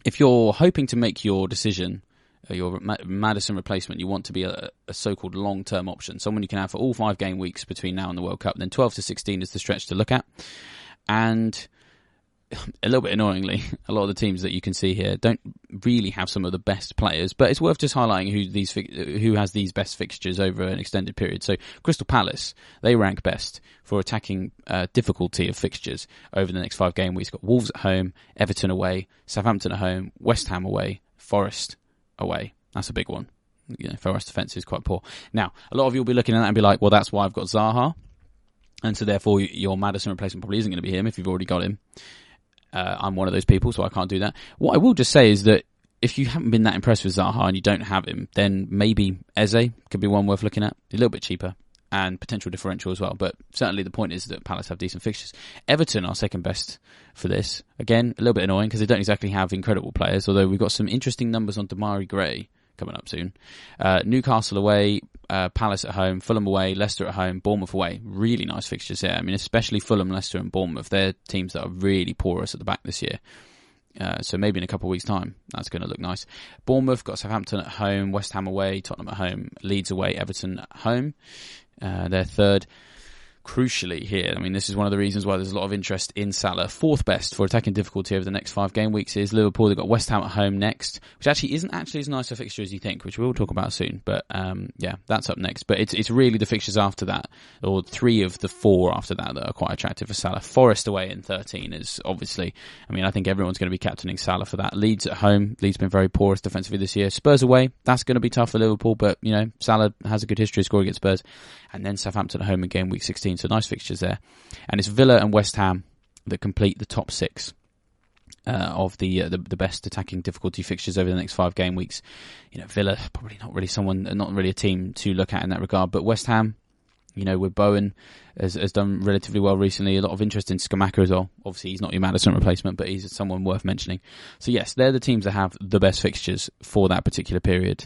if you're hoping to make your decision, your Madison replacement, you want to be a, a so-called long-term option, someone you can have for all five game weeks between now and the World Cup, then twelve to sixteen is the stretch to look at. And a little bit annoyingly, a lot of the teams that you can see here don't really have some of the best players, but it's worth just highlighting who these who has these best fixtures over an extended period. So Crystal Palace, they rank best for attacking uh, difficulty of fixtures over the next five game weeks. Got Wolves at home, Everton away, Southampton at home, West Ham away, Forest away. That's a big one. You know, Forest defence is quite poor. Now, a lot of you will be looking at that and be like, well, that's why I've got Zaha, and so therefore your Madison replacement probably isn't going to be him if you've already got him. Uh, I'm one of those people, so I can't do that. What I will just say is that if you haven't been that impressed with Zaha and you don't have him, then maybe Eze could be one worth looking at. A little bit cheaper and potential differential as well. But certainly the point is that Palace have decent fixtures. Everton are second best for this. Again, a little bit annoying because they don't exactly have incredible players, although we've got some interesting numbers on Damari Gray coming up soon. Uh, Newcastle away, uh, Palace at home, Fulham away, Leicester at home, Bournemouth away. Really nice fixtures here. I mean, especially Fulham, Leicester and Bournemouth. They're teams that are really porous at the back this year. Uh, so maybe in a couple of weeks' time, that's going to look nice. Bournemouth got Southampton at home, West Ham away, Tottenham at home, Leeds away, Everton at home. Uh, they're third. Crucially here, I mean, this is one of the reasons why there's a lot of interest in Salah. Fourth best for attacking difficulty over the next five game weeks is Liverpool. They've got West Ham at home next, which actually isn't actually as nice a fixture as you think, which we'll talk about soon. But um, yeah, that's up next. But it's it's really the fixtures after that, or three of the four after that, that are quite attractive for Salah. Forest away in thirteen is obviously, I mean, I think everyone's going to be captaining Salah for that. Leeds at home. Leeds been very porous defensively this year. Spurs away. That's going to be tough for Liverpool, but you know, Salah has a good history of scoring against Spurs. And then Southampton at home in game week sixteen. So nice fixtures there. And it's Villa and West Ham that complete the top six uh, of the, uh, the the best attacking difficulty fixtures over the next five game weeks. You know, Villa, probably not really someone, not really a team to look at in that regard. But West Ham, you know, with Bowen, has, has done relatively well recently. A lot of interest in Scamacca as well. Obviously, he's not your Madison replacement, but he's someone worth mentioning. So yes, they're the teams that have the best fixtures for that particular period.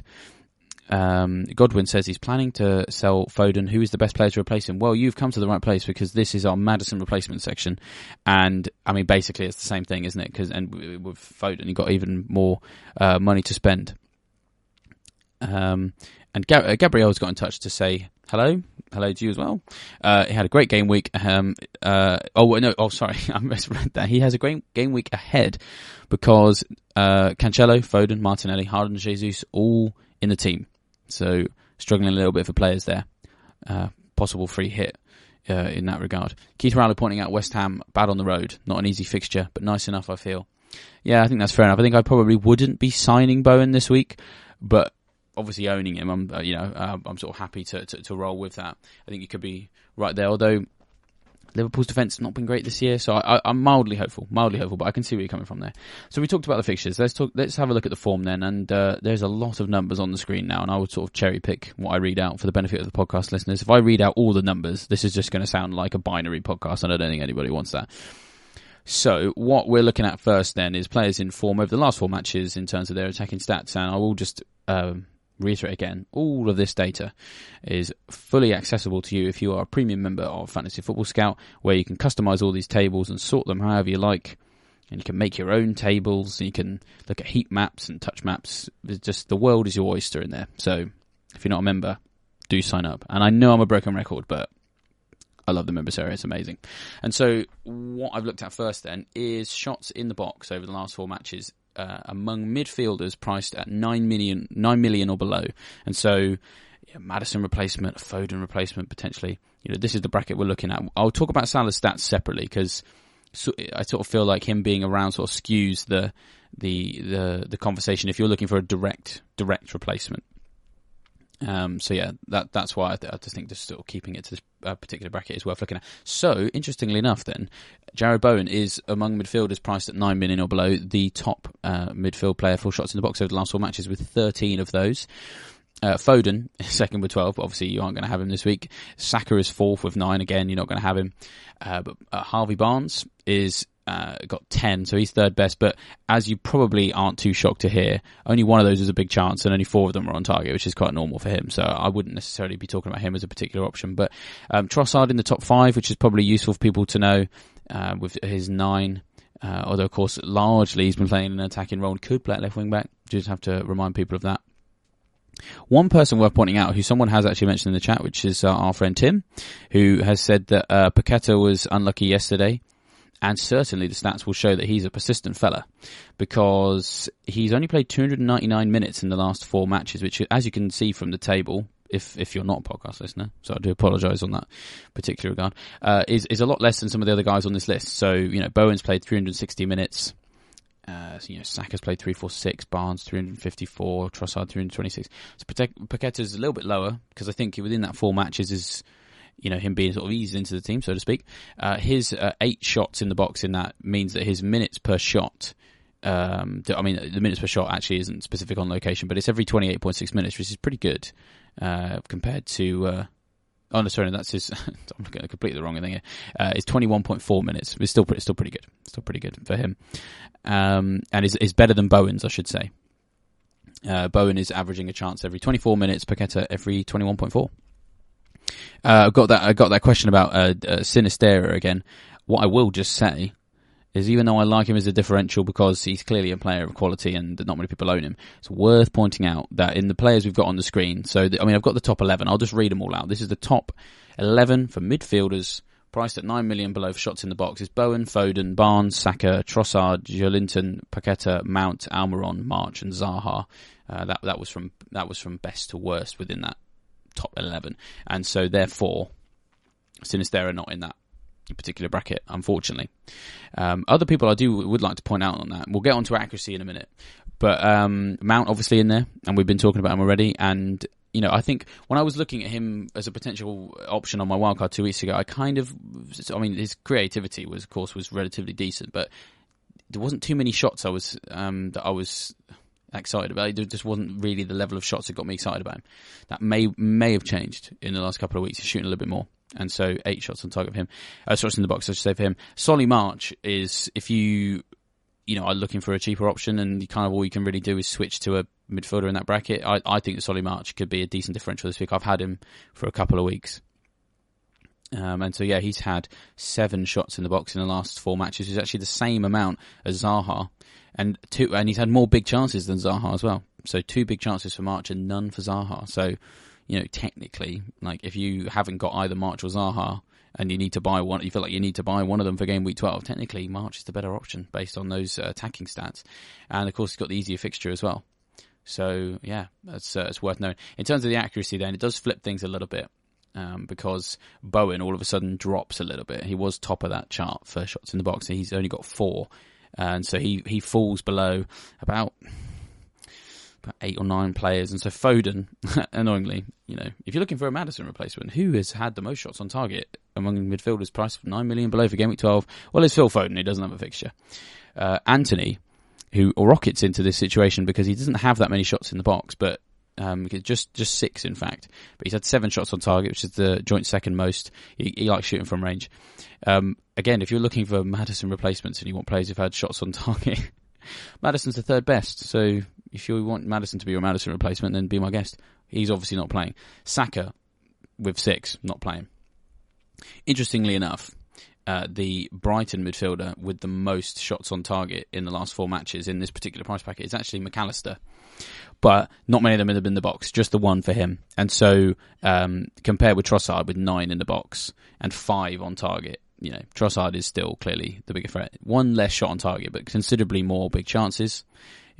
Um, Godwin says he's planning to sell Foden. Who is the best player to replace him? Well, you've come to the right place, because this is our Madison replacement section. And I mean, basically it's the same thing, isn't it? Cause, and with Foden, you got even more uh, money to spend. Um, and Gab- Gabriel's got in touch to say hello. Hello to you as well. Uh, he had a great game week. Um, uh, oh, no, oh, sorry. I misread that. He has a great game week ahead because uh, Cancelo, Foden, Martinelli, Haaland, Jesus, all in the team. So struggling a little bit for players there. Uh, possible free hit uh, in that regard. Keith Rowley pointing out West Ham, bad on the road. Not an easy fixture, but nice enough, I feel. Yeah, I think that's fair enough. I think I probably wouldn't be signing Bowen this week, but obviously owning him, I'm uh, you know uh, I'm sort of happy to, to, to roll with that. I think you could be right there, although Liverpool's defence has not been great this year, so I, I, I'm mildly hopeful, mildly hopeful, but I can see where you're coming from there. So we talked about the fixtures. Let's talk. Let's have a look at the form then, and uh, there's a lot of numbers on the screen now, and I would sort of cherry pick what I read out for the benefit of the podcast listeners. If I read out all the numbers, this is just going to sound like a binary podcast, and I don't think anybody wants that. So what we're looking at first then is players in form over the last four matches in terms of their attacking stats, and I will just... Um, reiterate again, all of this data is fully accessible to you if you are a premium member of Fantasy Football Scout, where you can customize all these tables and sort them however you like, and you can make your own tables, and you can look at heat maps and touch maps. It's just, the world is your oyster in there. So if you're not a member, do sign up. And I know I'm a broken record, but I love the members area. It's amazing. And so what I've looked at first then is shots in the box over the last four matches Uh, among midfielders priced at nine million, nine million or below. And so yeah, Madison replacement, Foden replacement potentially. You know, this is the bracket we're looking at. I'll talk about Salah's stats separately because so I sort of feel like him being around sort of skews the the the, the conversation if you're looking for a direct direct replacement. Um, so yeah, that that's why I, th- I just think just sort of keeping it to this uh, particular bracket is worth looking at. So interestingly enough, then Jared Bowen is among midfielders priced at nine million or below the top uh, midfield player for shots in the box over the last four matches with thirteen of those. Uh, Foden second with twelve, but obviously you aren't going to have him this week. Saka is fourth with nine. Again, you're not going to have him. Uh, but uh, Harvey Barnes is uh, got ten, so he's third best. But as you probably aren't too shocked to hear, only one of those was a big chance, and only four of them were on target, which is quite normal for him. So I wouldn't necessarily be talking about him as a particular option. But um, Trossard in the top five, which is probably useful for people to know, uh, with his nine. Uh, although of course, largely he's been playing an attacking role and could play at left wing back. Just have to remind people of that. One person worth pointing out, who someone has actually mentioned in the chat, which is uh, our friend Tim, who has said that uh, Paqueta was unlucky yesterday, and certainly the stats will show that he's a persistent fella, because he's only played two hundred ninety-nine minutes in the last four matches, which, as you can see from the table, if if you're not a podcast listener, so I do apologise on that particular regard, uh, is, is a lot less than some of the other guys on this list. So, you know, Bowen's played three hundred sixty minutes. Uh, so, you know, Saka's played three forty-six, Barnes three fifty-four, Trossard three twenty-six. So Paqueta's a little bit lower, because I think within that four matches is, you know, him being sort of eased into the team, so to speak. Uh, his uh, eight shots in the box in that means that his minutes per shot, um, I mean, the minutes per shot actually isn't specific on location, but it's every twenty-eight point six minutes, which is pretty good uh, compared to... Uh, Oh, no, sorry, that's his... I'm looking at completely the wrong thing here. Uh, it's twenty-one point four minutes. It's still, it's still pretty good. It's still pretty good for him. Um, and is is better than Bowen's, I should say. Uh, Bowen is averaging a chance every twenty-four minutes, Paqueta every twenty-one point four. Uh, I got that I got that question about uh, uh, Sinisterra again. What I will just say is, even though I like him as a differential because he's clearly a player of quality and not many people own him, it's worth pointing out that in the players we've got on the screen, so the, I mean, I've got the top eleven. I'll just read them all out. This is the top eleven for midfielders, priced at nine million below for shots in the box. It's Bowen, Foden, Barnes, Saka, Trossard, Joelinton, Paqueta, Mount, Almiron, March, and Zaha. Uh, that that was from that was from best to worst within that top eleven. And so, therefore, Sinisterra not in that particular bracket, unfortunately. Um, other people I do would like to point out on that, we'll get onto accuracy in a minute, but um, Mount obviously in there, and we've been talking about him already. And you know, I think when I was looking at him as a potential option on my wildcard two weeks ago, I kind of, I mean, his creativity was, of course, was relatively decent, but there wasn't too many shots I was um, that I was excited about. There just wasn't really the level of shots that got me excited about him. That may may have changed in the last couple of weeks. He's shooting a little bit more. And so eight shots on target for him. Uh, shots in the box, I should say, for him. Solly March is, if you you know, are looking for a cheaper option and you kind of all you can really do is switch to a midfielder in that bracket, I, I think that Solly March could be a decent differential this week. I've had him for a couple of weeks. Um, and so, yeah, he's had seven shots in the box in the last four matches, which is actually the same amount as Zaha. And two, and he's had more big chances than Zaha as well. So two big chances for March and none for Zaha. So... you know, technically, like, if you haven't got either March or Zaha and you need to buy one, you feel like you need to buy one of them for game week twelve, technically March is the better option based on those uh, attacking stats. And of course, he's got the easier fixture as well. So, yeah, that's uh, it's worth knowing. In terms of the accuracy, then, it does flip things a little bit um, because Bowen all of a sudden drops a little bit. He was top of that chart for shots in the box, and he's only got four. And so he, he falls below about... about eight or nine players. And so Foden, annoyingly, you know, if you're looking for a Madison replacement, who has had the most shots on target among midfielders priced for nine million below for game week twelve? Well, it's Phil Foden, who doesn't have a fixture. Uh, Anthony, who rockets into this situation because he doesn't have that many shots in the box, but um, just just six, in fact. But he's had seven shots on target, which is the joint second most. He, he likes shooting from range. Um, again, if you're looking for Madison replacements and you want players who've had shots on target, Madison's the third best, so... if you want Madison to be your Madison replacement, then be my guest. He's obviously not playing. Saka, with six, not playing. Interestingly enough, uh, the Brighton midfielder with the most shots on target in the last four matches in this particular price packet is actually McAllister. But not many of them have been in the box, just the one for him. And so, um, compared with Trossard with nine in the box and five on target, you know, Trossard is still clearly the bigger threat. One less shot on target, but considerably more big chances.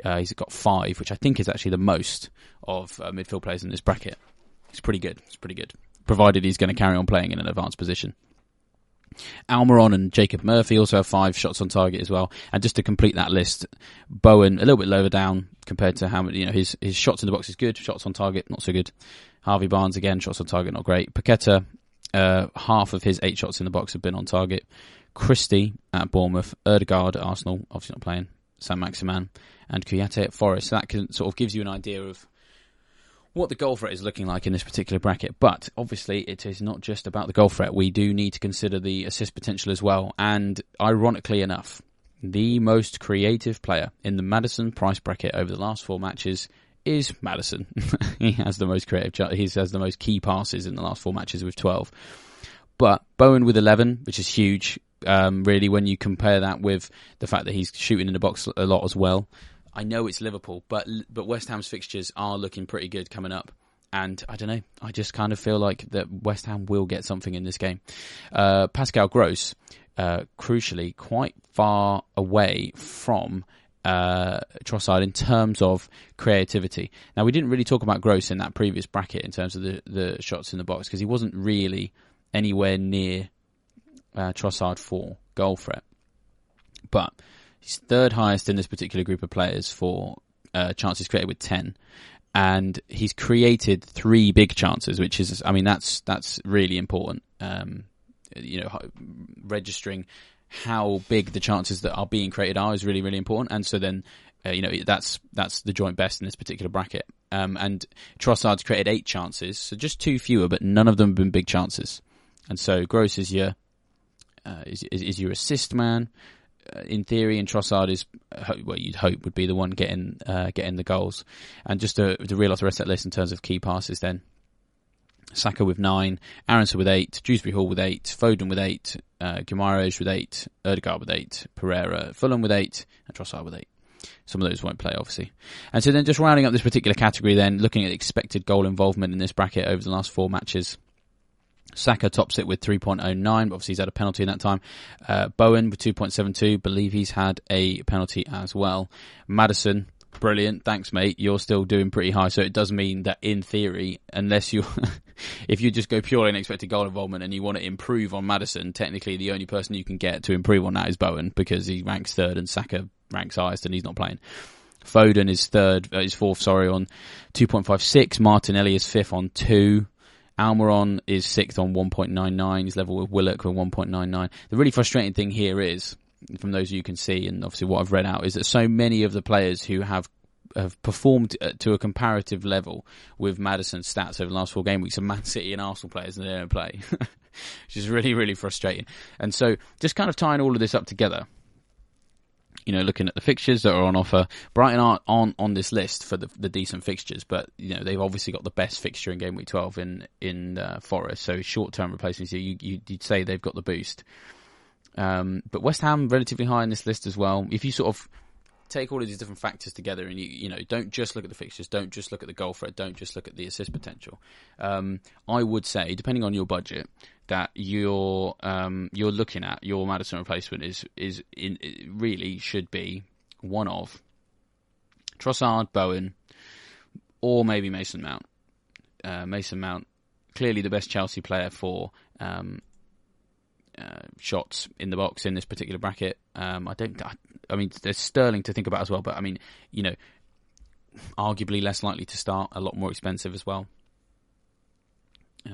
Uh, he's got five, which I think is actually the most of uh, midfield players in this bracket. It's pretty good. It's pretty good, provided he's going to carry on playing in an advanced position. Almiron and Jacob Murphy also have five shots on target as well. And just to complete that list, Bowen a little bit lower down compared to how many, you know, his his shots in the box is good, shots on target not so good. Harvey Barnes again, shots on target not great. Paqueta, uh, half of his eight shots in the box have been on target. Christie at Bournemouth, Ødegaard at Arsenal, obviously not playing. Sam Maximan and Kouyaté at Forest. So that can sort of gives you an idea of what the goal threat is looking like in this particular bracket. But obviously it is not just about the goal threat. We do need to consider the assist potential as well. And ironically enough, the most creative player in the Madison price bracket over the last four matches is Madison. He has the most creative chart. He has the most key passes in the last four matches with twelve. But Bowen with eleven, which is huge. Um, really, when you compare that with the fact that he's shooting in the box a lot as well. I know it's Liverpool, but but West Ham's fixtures are looking pretty good coming up. And I don't know, I just kind of feel like that West Ham will get something in this game. Uh, Pascal Gross, uh, crucially, quite far away from uh, Trossard in terms of creativity. Now, we didn't really talk about Gross in that previous bracket in terms of the, the shots in the box because he wasn't really anywhere near Uh, Trossard for goal threat, but he's third highest in this particular group of players for uh, chances created with ten, and he's created three big chances, which is, I mean, that's that's really important. Um, you know, registering how big the chances that are being created are is really, really important, and so then uh, you know that's that's the joint best in this particular bracket. Um, and Trossard's created eight chances, so just two fewer, but none of them have been big chances, and so Gross is your Uh, is, is is your assist man uh, in theory, and Trossard is uh, well, you'd hope would be the one getting uh, getting the goals. And just to, to reel off the rest of that list in terms of key passes, then Saka with nine, Aronson with eight, Dewsbury Hall with eight, Foden with eight, uh, Guimaraes with eight, Ødegaard with eight, Pereira, Fulham with eight, and Trossard with eight. Some of those won't play, obviously. And so then just rounding up this particular category, then looking at expected goal involvement in this bracket over the last four matches. Saka tops it with three point oh nine, but obviously he's had a penalty in that time. Uh, Bowen with two point seven two, believe he's had a penalty as well. Madison, brilliant, thanks mate, you're still doing pretty high, so it does mean that in theory, unless you, if you just go purely on expected goal involvement and you want to improve on Madison, technically the only person you can get to improve on that is Bowen, because he ranks third and Saka ranks highest and he's not playing. Foden is third, uh, is fourth, sorry, on two point five six, Martinelli is fifth on two. Almiron is sixth on one point nine nine. He's level with Willock with one point nine nine. The really frustrating thing here is, from those you can see, and obviously what I've read out, is that so many of the players who have have performed to a comparative level with Madison's stats over the last four game weeks are Man City and Arsenal players, and they don't play, which is really, really frustrating. And so just kind of tying all of this up together, you know, looking at the fixtures that are on offer, Brighton aren't on, on this list for the, the decent fixtures, but you know they've obviously got the best fixture in game week twelve in in uh, Forest. So short term replacements, you, you you'd say they've got the boost. Um, but West Ham relatively high in this list as well. If you sort of take all of these different factors together, and you you know don't just look at the fixtures, don't just look at the goal threat, don't just look at the assist potential. Um, I would say, depending on your budget, that you're um, you're looking at your Madison replacement is is in, it really should be one of Trossard, Bowen, or maybe Mason Mount. Uh, Mason Mount, clearly the best Chelsea player for um, uh, shots in the box in this particular bracket. Um, I don't. I, I mean, there's Sterling to think about as well, but I mean, you know, arguably less likely to start, a lot more expensive as well.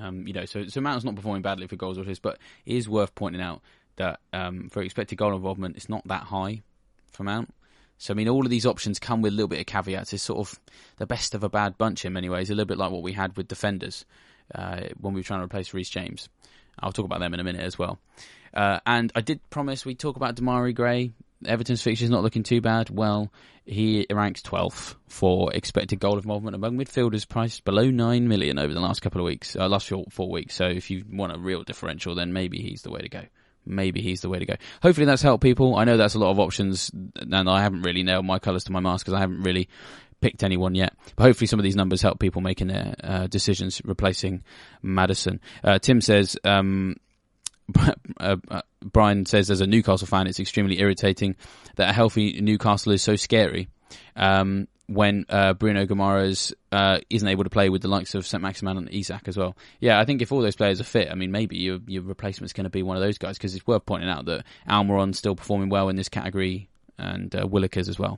Um, you know, so, so Mount's not performing badly for goals or assists, but it is worth pointing out that um, for expected goal involvement, it's not that high for Mount. So, I mean, all of these options come with a little bit of caveats. It's sort of the best of a bad bunch in many ways, a little bit like what we had with defenders uh, when we were trying to replace Reece James. I'll talk about them in a minute as well. Uh, and I did promise we'd talk about Damari Gray. Everton's fixture's not looking too bad. Well, he ranks twelfth for expected goal involvement among midfielders priced below nine million over the last couple of weeks, uh, last four, four weeks. So if you want a real differential, then maybe he's the way to go. Maybe he's the way to go. Hopefully that's helped people. I know that's a lot of options, and I haven't really nailed my colours to my mast because I haven't really picked anyone yet. But hopefully some of these numbers help people making their uh, decisions replacing Madison. Uh, Tim says... Um, Uh, Brian says, as a Newcastle fan, it's extremely irritating that a healthy Newcastle is so scary. Um, when uh, Bruno Guimaraes uh, isn't able to play with the likes of Saint-Maximin and Isak as well. Yeah, I think if all those players are fit, I mean, maybe your your replacement's going to be one of those guys, because it's worth pointing out that Almiron's still performing well in this category, and uh, Willikers as well.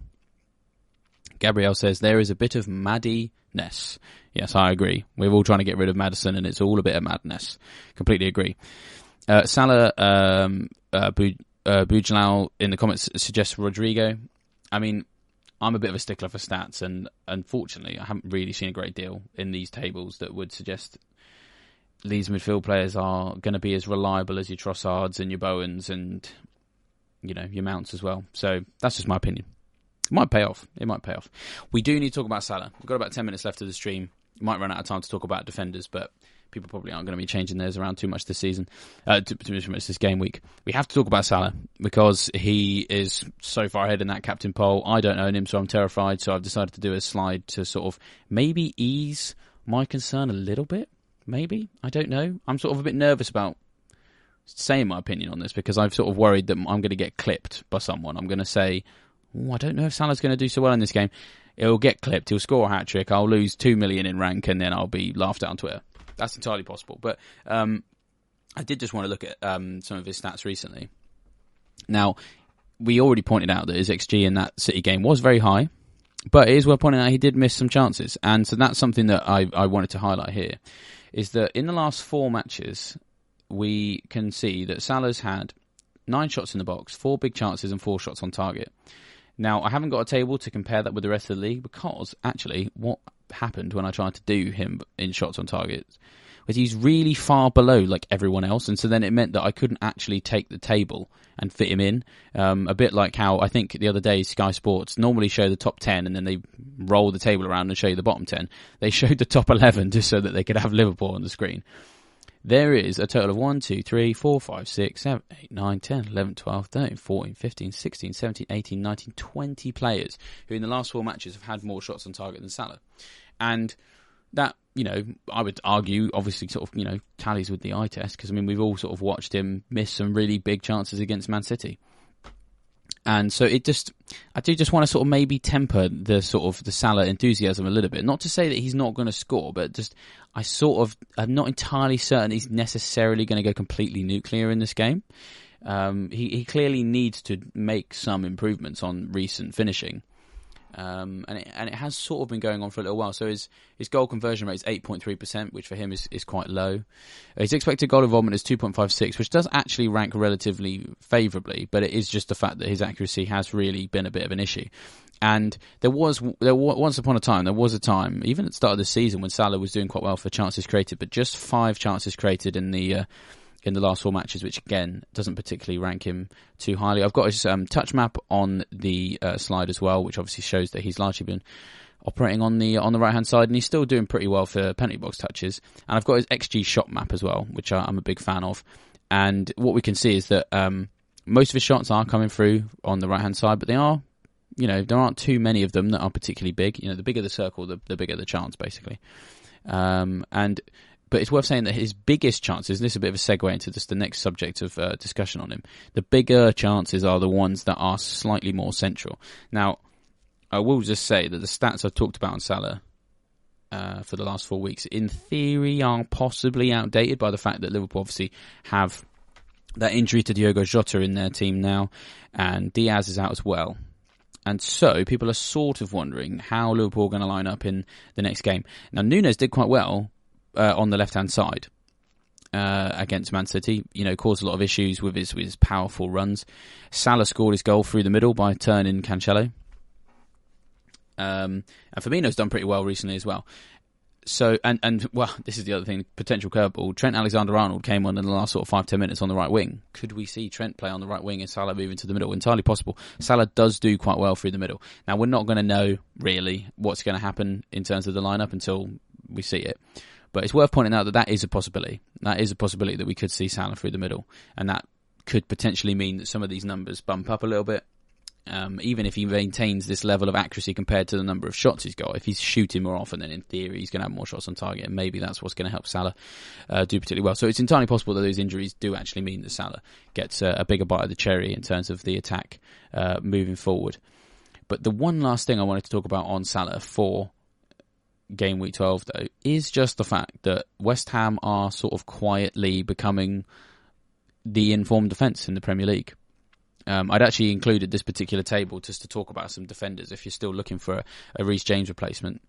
Gabrielle says, there is a bit of maddiness. Yes, I agree. We're all trying to get rid of Madison, and it's all a bit of madness. Completely agree. Uh, Salah um, uh, Bujalal in the comments suggests Rodrigo. I mean, I'm a bit of a stickler for stats, and unfortunately, I haven't really seen a great deal in these tables that would suggest these midfield players are going to be as reliable as your Trossards and your Bowens and, you know, your Mounts as well. So that's just my opinion. It might pay off. It might pay off. We do need to talk about Salah. We've got about ten minutes left of the stream. We might run out of time to talk about defenders, but people probably aren't going to be changing theirs around too much this season, uh, too, too much this game week. We have to talk about Salah because he is so far ahead in that captain poll. I don't own him, so I'm terrified. So I've decided to do a slide to sort of maybe ease my concern a little bit. Maybe. I don't know. I'm sort of a bit nervous about saying my opinion on this because I've sort of worried that I'm going to get clipped by someone. I'm going to say, oh, I don't know if Salah's going to do so well in this game. He'll get clipped. He'll score a hat-trick. I'll lose two million in rank and then I'll be laughed at on Twitter. That's entirely possible. But um, I did just want to look at um, some of his stats recently. Now, we already pointed out that his X G in that City game was very high, but it is worth pointing out he did miss some chances. And so that's something that I, I wanted to highlight here, is that in the last four matches, we can see that Salah's had nine shots in the box, four big chances and four shots on target. Now, I haven't got a table to compare that with the rest of the league because, actually, what happened when I tried to do him in shots on target was he's really far below like everyone else, and so then it meant that I couldn't actually take the table and fit him in, um, a bit like how I think the other day Sky Sports normally show the top ten and then they roll the table around and show you the bottom ten. They showed the top eleven just so that they could have Liverpool on the screen. There is a total of one, two, three, four, five, six, seven, eight, nine, ten, eleven, twelve, thirteen, fourteen, fifteen, sixteen, seventeen, eighteen, nineteen, twenty players who in the last four matches have had more shots on target than Salah. And that, you know, I would argue, obviously, sort of, you know, tallies with the eye test because, I mean, we've all sort of watched him miss some really big chances against Man City. And so it just, I do just want to sort of maybe temper the sort of the Salah enthusiasm a little bit. Not to say that he's not going to score, but just I sort of, I'm not entirely certain he's necessarily going to go completely nuclear in this game. Um, he, he clearly needs to make some improvements on recent finishing. Um, and, it, and it has sort of been going on for a little while. So his, his goal conversion rate is eight point three percent, which for him is, is quite low. His expected goal involvement is two point five six, which does actually rank relatively favourably, but it is just the fact that his accuracy has really been a bit of an issue. And there was, there was once upon a time, there was a time, even at the start of the season, when Salah was doing quite well for chances created, but just five chances created in the... Uh, in the last four matches, which again doesn't particularly rank him too highly. I've got his um, touch map on the uh, slide as well, which obviously shows that he's largely been operating on the on the right hand side, and he's still doing pretty well for penalty box touches. And I've got his X G shot map as well, which I'm a big fan of. And what we can see is that um, most of his shots are coming through on the right hand side, but they are, you know, there aren't too many of them that are particularly big. You know, the bigger the circle, the, the bigger the chance, basically. Um, and But it's worth saying that his biggest chances, and this is a bit of a segue into just the next subject of uh, discussion on him, the bigger chances are the ones that are slightly more central. Now, I will just say that the stats I've talked about on Salah uh, for the last four weeks, in theory, are possibly outdated by the fact that Liverpool obviously have that injury to Diogo Jota in their team now, and Diaz is out as well. And so people are sort of wondering how Liverpool are going to line up in the next game. Now, Núñez did quite well Uh, on the left-hand side uh, against Man City, you know, caused a lot of issues with his, with his powerful runs. Salah scored his goal through the middle by turning Cancelo. Um, and Firmino's done pretty well recently as well. So, and, and well, this is the other thing, potential curveball. Trent Alexander-Arnold came on in the last sort of five, ten minutes on the right wing. Could we see Trent play on the right wing and Salah moving to the middle? Entirely possible. Salah does do quite well through the middle. Now, we're not going to know, really, what's going to happen in terms of the lineup until we see it. But it's worth pointing out that that is a possibility. That is a possibility that we could see Salah through the middle. And that could potentially mean that some of these numbers bump up a little bit. Um, even if he maintains this level of accuracy compared to the number of shots he's got, if he's shooting more often, then in theory he's going to have more shots on target. And maybe that's what's going to help Salah uh, do particularly well. So it's entirely possible that those injuries do actually mean that Salah gets uh, a bigger bite of the cherry in terms of the attack uh, moving forward. But the one last thing I wanted to talk about on Salah for game week twelve, though, is just the fact that West Ham are sort of quietly becoming the informed defence in the Premier League. Um, I'd actually included this particular table just to talk about some defenders if you're still looking for a, a Reece James replacement.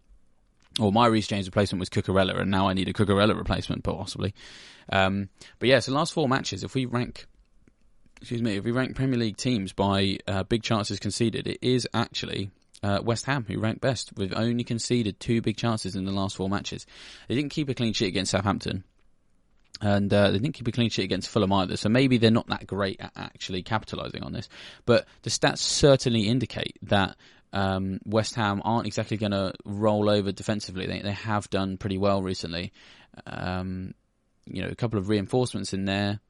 Or my Reece James replacement was Cucurella, and now I need a Cucurella replacement, possibly. Um, but yeah, so last four matches, if we rank, excuse me, if we rank Premier League teams by uh, big chances conceded, it is actually uh, West Ham who rank best. We've only conceded two big chances in the last four matches. They didn't keep a clean sheet against Southampton, and uh, they didn't keep a clean sheet against Fulham either. So maybe they're not that great at actually capitalising on this. But the stats certainly indicate that Um, West Ham aren't exactly going to roll over defensively. They they have done pretty well recently. Um, you know, a couple of reinforcements in there,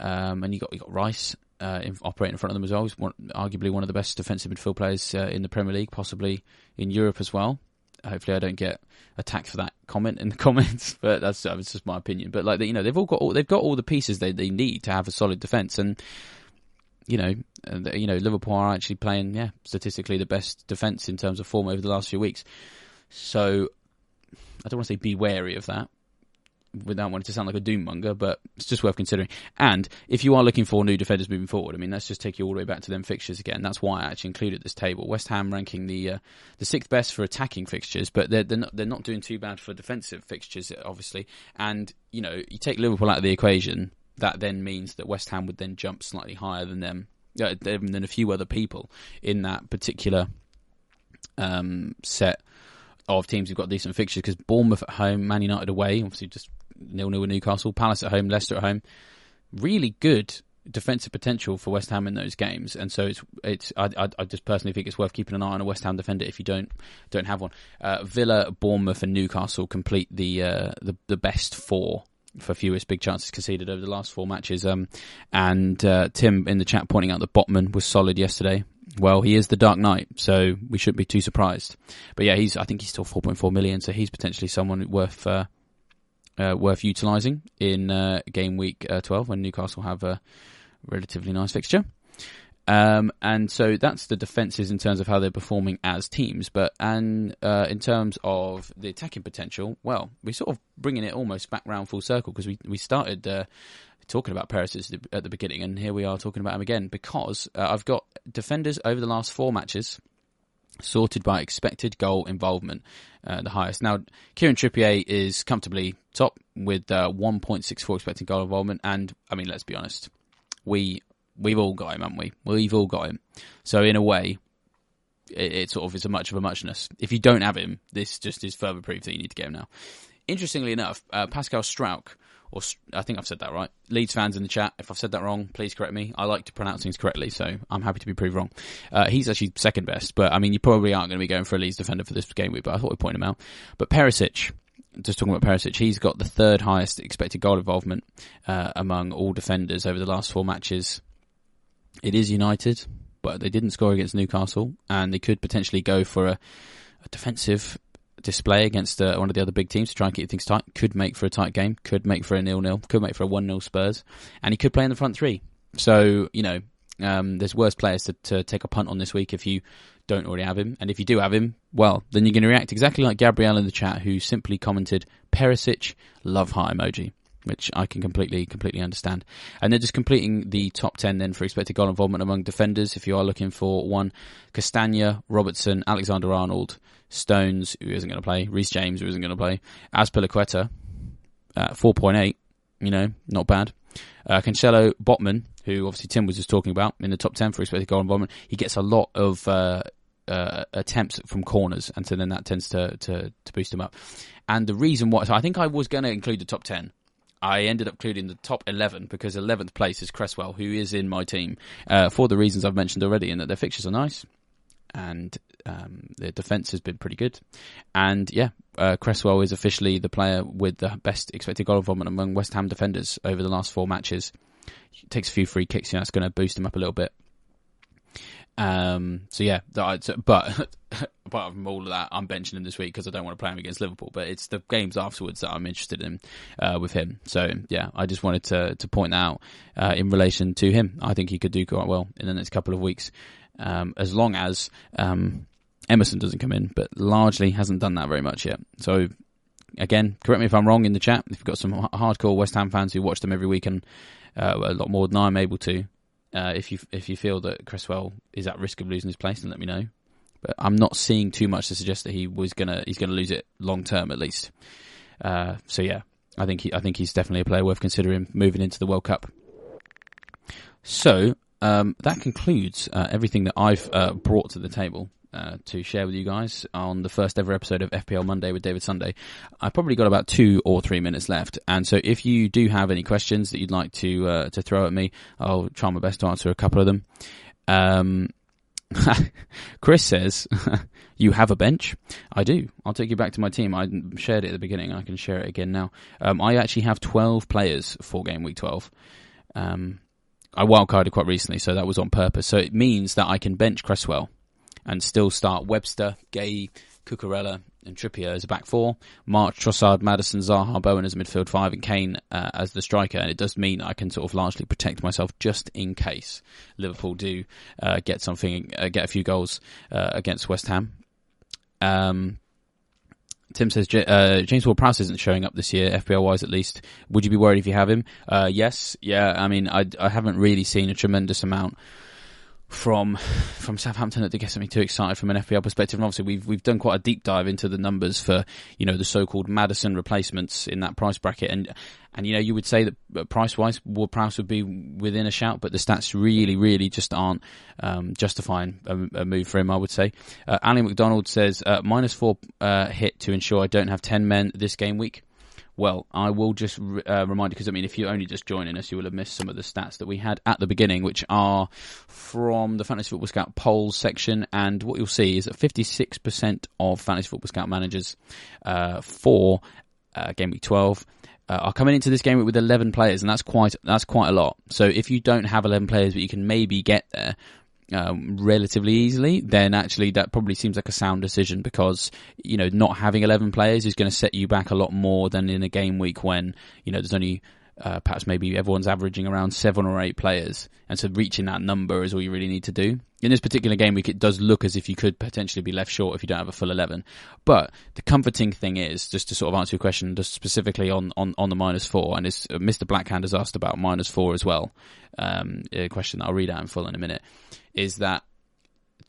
um, and you got you got Rice uh, in, operating in front of them as well. He's one, arguably one of the best defensive midfield players uh, in the Premier League, possibly in Europe as well. Hopefully, I don't get attacked for that comment in the comments, but that's, that's just my opinion. But like you know, they've all got all, they've got all the pieces they they need to have a solid defense. And You know, you know, Liverpool are actually playing, yeah, statistically the best defence in terms of form over the last few weeks. So I don't want to say be wary of that without wanting to sound like a doommonger, but it's just worth considering. And if you are looking for new defenders moving forward, I mean, let's just take you all the way back to them fixtures again. That's why I actually included this table. West Ham ranking the uh, the sixth best for attacking fixtures, but they're they're not, they're not doing too bad for defensive fixtures, obviously. And you know, you take Liverpool out of the equation. That then means that West Ham would then jump slightly higher than them, uh, than a few other people in that particular um, set of teams who've got decent fixtures. Because Bournemouth at home, Man United away, obviously just nil-nil with Newcastle, Palace at home, Leicester at home. Really good defensive potential for West Ham in those games, and so it's it's. I, I, I just personally think it's worth keeping an eye on a West Ham defender if you don't don't have one. Uh, Villa, Bournemouth, and Newcastle complete the uh, the the best four for fewest big chances conceded over the last four matches. Um, and uh, Tim in the chat pointing out that Botman was solid yesterday. Well, he is the Dark Knight, so we shouldn't be too surprised. But yeah, he's I think he's still four point four million, so he's potentially someone worth uh, uh, worth utilising in uh, game week uh, twelve when Newcastle have a relatively nice fixture. Um, and so that's the defences in terms of how they're performing as teams. But and uh, in terms of the attacking potential, well, we're sort of bringing it almost back round full circle, because we, we started uh, talking about Perisic at the beginning, and here we are talking about him again, because uh, I've got defenders over the last four matches sorted by expected goal involvement, uh, the highest. Now, Kieran Trippier is comfortably top with uh, one point six four expected goal involvement. And, I mean, let's be honest, we... We've all got him, haven't we? We've all got him. So in a way, it, it sort of is a much of a muchness. If you don't have him, this just is further proof that you need to get him now. Interestingly enough, uh, Pascal Strauch, or I think I've said that right. Leeds fans in the chat, if I've said that wrong, please correct me. I like to pronounce things correctly, so I'm happy to be proved wrong. Uh, he's actually second best, but I mean, you probably aren't going to be going for a Leeds defender for this game week, but I thought we'd point him out. But Perisic, just talking about Perisic, he's got the third highest expected goal involvement uh, among all defenders over the last four matches. It is United, but they didn't score against Newcastle, and they could potentially go for a, a defensive display against uh, one of the other big teams to try and keep things tight. Could make for a tight game, could make for a nil-nil, could make for a one-nil Spurs, and he could play in the front three. So, you know, um, there's worse players to, to take a punt on this week if you don't already have him. And if you do have him, well, then you're going to react exactly like Gabrielle in the chat, who simply commented, Perisic, love heart emoji, which I can completely, completely understand. And they're just completing the top ten then for expected goal involvement among defenders, if you are looking for one. Castagna, Robertson, Alexander-Arnold, Stones, who isn't going to play, Reece James, who isn't going to play, Azpilicueta, uh, four point eight, you know, not bad. Uh, Cancelo, Botman, who obviously Tim was just talking about, in the top ten for expected goal involvement. He gets a lot of uh, uh, attempts from corners, and so then that tends to, to, to boost him up. And the reason why, so I think I was going to include the top ten, I ended up including the top eleven, because eleventh place is Cresswell, who is in my team, uh, for the reasons I've mentioned already, in that their fixtures are nice, and um, their defence has been pretty good. And yeah, uh, Cresswell is officially the player with the best expected goal involvement among West Ham defenders over the last four matches. He takes a few free kicks, you know, that's going to boost him up a little bit. Um, so yeah, but apart from all of that, I'm benching him this week because I don't want to play him against Liverpool, but it's the games afterwards that I'm interested in uh, with him. So yeah, I just wanted to to point that out uh, in relation to him. I think he could do quite well in the next couple of weeks. um, as long as um, Emerson doesn't come in, but largely hasn't done that very much yet. So again, correct me if I'm wrong in the chat. If you've got some hardcore West Ham fans who watch them every week and uh, a lot more than I'm able to, uh, if you if you feel that Cresswell is at risk of losing his place, then let me know. But I'm not seeing too much to suggest that he was gonna he's gonna lose it long term at least. Uh, so yeah, I think he, I think he's definitely a player worth considering moving into the World Cup. So um, that concludes uh, everything that I've uh, brought to the table uh, to share with you guys on the first ever episode of F P L Monday with David Sunday. I've probably got about two or three minutes left, and so if you do have any questions that you'd like to uh, to throw at me, I'll try my best to answer a couple of them. Um, Chris says, you have a bench? I do. I'll take you back to my team. I shared it at the beginning. I can share it again now. Um, I actually have twelve players for game week twelve. Um, I wildcarded quite recently, so that was on purpose. So it means that I can bench Cresswell and still start Webster, Gay, Cucurella and Trippier as a back four, March, Trossard, Madison, Zaha, Bowen as a midfield five, and Kane uh, as the striker. And it does mean I can sort of largely protect myself just in case Liverpool do uh, get something, uh, get a few goals uh, against West Ham. Um, Tim says, uh, James Ward-Prowse isn't showing up this year, F P L-wise at least. Would you be worried if you have him? Uh, yes. Yeah, I mean, I, I haven't really seen a tremendous amount from from Southampton that gets me too excited from an F P L perspective, and obviously we've we've done quite a deep dive into the numbers for, you know, the so-called Madison replacements in that price bracket, and and you know, you would say that price-wise Ward-Prowse would be within a shout, but the stats really really just aren't um, justifying a, a move for him, I would say. Uh, Ali McDonald says uh, minus four uh, hit to ensure I don't have ten men this game week. Well, I will just uh, remind you, because I mean, if you're only just joining us, you will have missed some of the stats that we had at the beginning, which are from the Fantasy Football Scout polls section. And what you'll see is that fifty-six percent of Fantasy Football Scout managers uh, for uh, Game Week twelve uh, are coming into this game week with eleven players, and that's quite that's quite a lot. So if you don't have eleven players, but you can maybe get there Um, relatively easily, then actually that probably seems like a sound decision, because, you know, not having eleven players is going to set you back a lot more than in a game week when, you know, there's only uh, perhaps maybe everyone's averaging around seven or eight players, and so reaching that number is all you really need to do. In this particular game week, it does look as if you could potentially be left short if you don't have a full eleven, but the comforting thing is, just to sort of answer your question just specifically on on, on the minus four, and it's, uh, Mister Blackhand has asked about minus four as well, um, a question that I'll read out in full in a minute, is that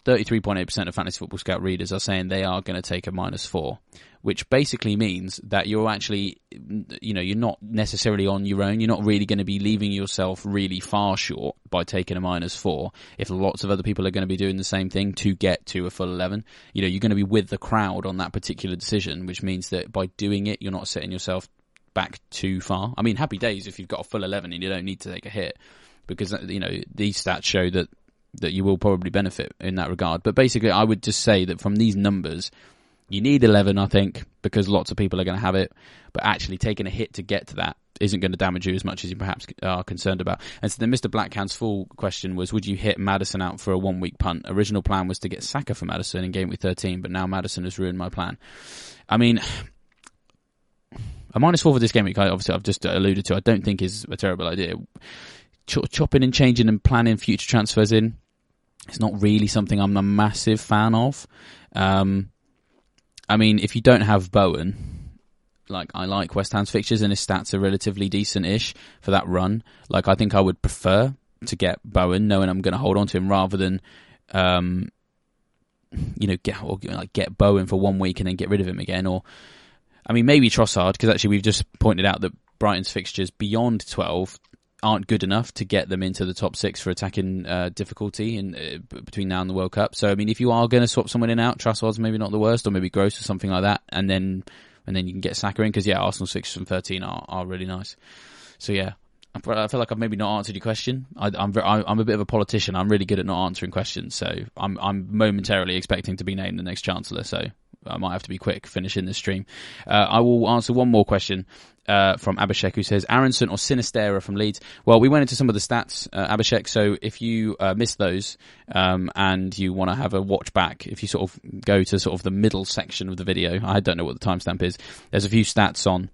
thirty-three point eight percent of Fantasy Football Scout readers are saying they are going to take a minus four, which basically means that you're actually, you know, you're not necessarily on your own. You're not really going to be leaving yourself really far short by taking a minus four if lots of other people are going to be doing the same thing to get to a full eleven. You know, you're going to be with the crowd on that particular decision, which means that by doing it, you're not setting yourself back too far. I mean, happy days if you've got a full eleven and you don't need to take a hit, because, you know, these stats show that that you will probably benefit in that regard. But basically, I would just say that from these numbers, you need eleven, I think, because lots of people are going to have it. But actually taking a hit to get to that isn't going to damage you as much as you perhaps are concerned about. And so then Mister Blackhand's full question was, would you hit Madison out for a one-week punt? Original plan was to get Saka for Madison in game week thirteen, but now Madison has ruined my plan. I mean, a minus four for this game week, obviously I've just alluded to, I don't think is a terrible idea. Ch- chopping and changing and planning future transfers in, it's not really something I'm a massive fan of. Um, I mean, if you don't have Bowen, like, I like West Ham's fixtures and his stats are relatively decent-ish for that run. Like, I think I would prefer to get Bowen, knowing I'm going to hold on to him, rather than, um, you know, get or, like get Bowen for one week and then get rid of him again. Or, I mean, maybe Trossard, because actually we've just pointed out that Brighton's fixtures beyond twelve aren't good enough to get them into the top six for attacking uh, difficulty in uh, between now and the World Cup. So I mean, if you are going to swap someone in out, Trossard's maybe not the worst, or maybe Gross or something like that, and then and then you can get Saka in, because yeah, Arsenal six and thirteen are, are really nice. So yeah, I feel like I've maybe not answered your question. I, I'm I'm a bit of a politician. I'm really good at not answering questions, so I'm I'm momentarily expecting to be named the next Chancellor. So I might have to be quick finishing this stream. Uh, I will answer one more question uh, from Abhishek, who says, Aronson or Sinistera from Leeds? Well, we went into some of the stats, uh, Abhishek, so if you uh, missed those um, and you want to have a watch back, if you sort of go to sort of the middle section of the video, I don't know what the timestamp is, there's a few stats on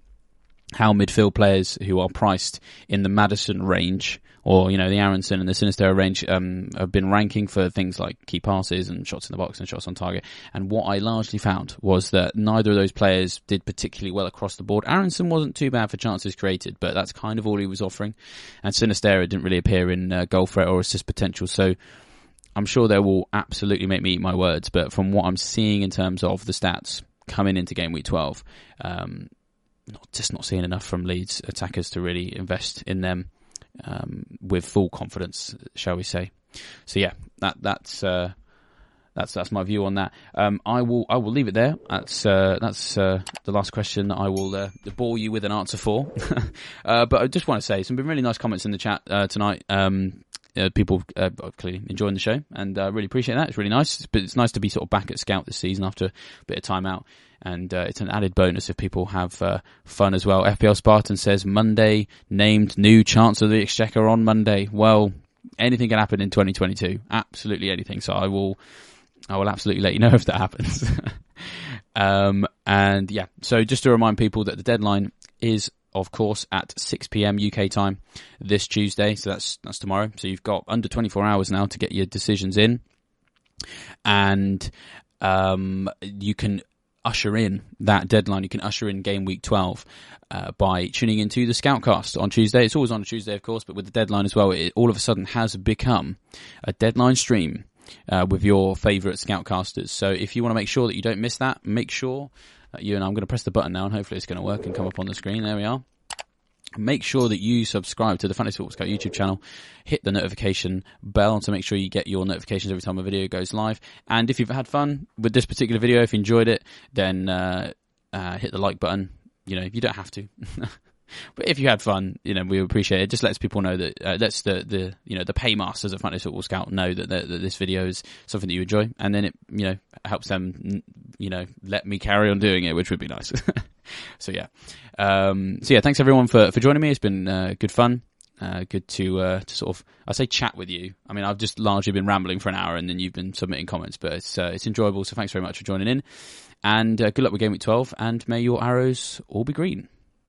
how midfield players who are priced in the Madison range, or, you know, the Aronson and the Sinisterra range, um, have been ranking for things like key passes and shots in the box and shots on target. And what I largely found was that neither of those players did particularly well across the board. Aronson wasn't too bad for chances created, but that's kind of all he was offering. And Sinisterra didn't really appear in uh, goal threat or assist potential. So I'm sure they will absolutely make me eat my words. But from what I'm seeing in terms of the stats coming into game week twelve, um, not, just not seeing enough from Leeds attackers to really invest in them. Um, with full confidence, shall we say? So yeah, that that's uh, that's that's my view on that. Um, I will I will leave it there. That's uh, that's uh, the last question that I will uh, bore you with an answer for. uh, but I just want to say some really nice comments in the chat uh, tonight. Um, Uh, people uh, clearly enjoying the show, and I uh, really appreciate that. It's really nice, but it's nice to be sort of back at Scout this season after a bit of time out, and uh, it's an added bonus if people have uh, fun as well. F P L Spartan says Monday named new Chancellor of the Exchequer on Monday. Well, anything can happen in twenty twenty-two, absolutely anything. So I will, I will absolutely let you know if that happens. um, and yeah, so just to remind people that the deadline is, of course, at six p.m. U K time this Tuesday. So that's that's tomorrow. So you've got under twenty-four hours now to get your decisions in. And um, you can usher in that deadline. You can usher in game week twelve uh, by tuning into the Scoutcast on Tuesday. It's always on a Tuesday, of course, but with the deadline as well, it all of a sudden has become a deadline stream uh, with your favourite Scoutcasters. So if you want to make sure that you don't miss that, make sure... You and I'm going to press the button now, and hopefully it's going to work and come up on the screen. There we are. Make sure that you subscribe to the Fantasy Football Scout YouTube channel. Hit the notification bell to make sure you get your notifications every time a video goes live. And if you've had fun with this particular video, if you enjoyed it, then uh, uh, hit the like button. You know, you don't have to. But if you had fun, you know, we appreciate it. It just lets people know that, uh, lets the, the, you know, the paymasters of Fantasy Football Scout know that, that, that this video is something that you enjoy. And then it, you know, helps them, you know, let me carry on doing it, which would be nice. so, yeah. Um, so, yeah, thanks everyone for, for joining me. It's been uh, good fun. Uh, good to, uh, to sort of, I say chat with you. I mean, I've just largely been rambling for an hour and then you've been submitting comments, but it's, uh, it's enjoyable. So, thanks very much for joining in. And uh, good luck with Game Week twelve. And may your arrows all be green.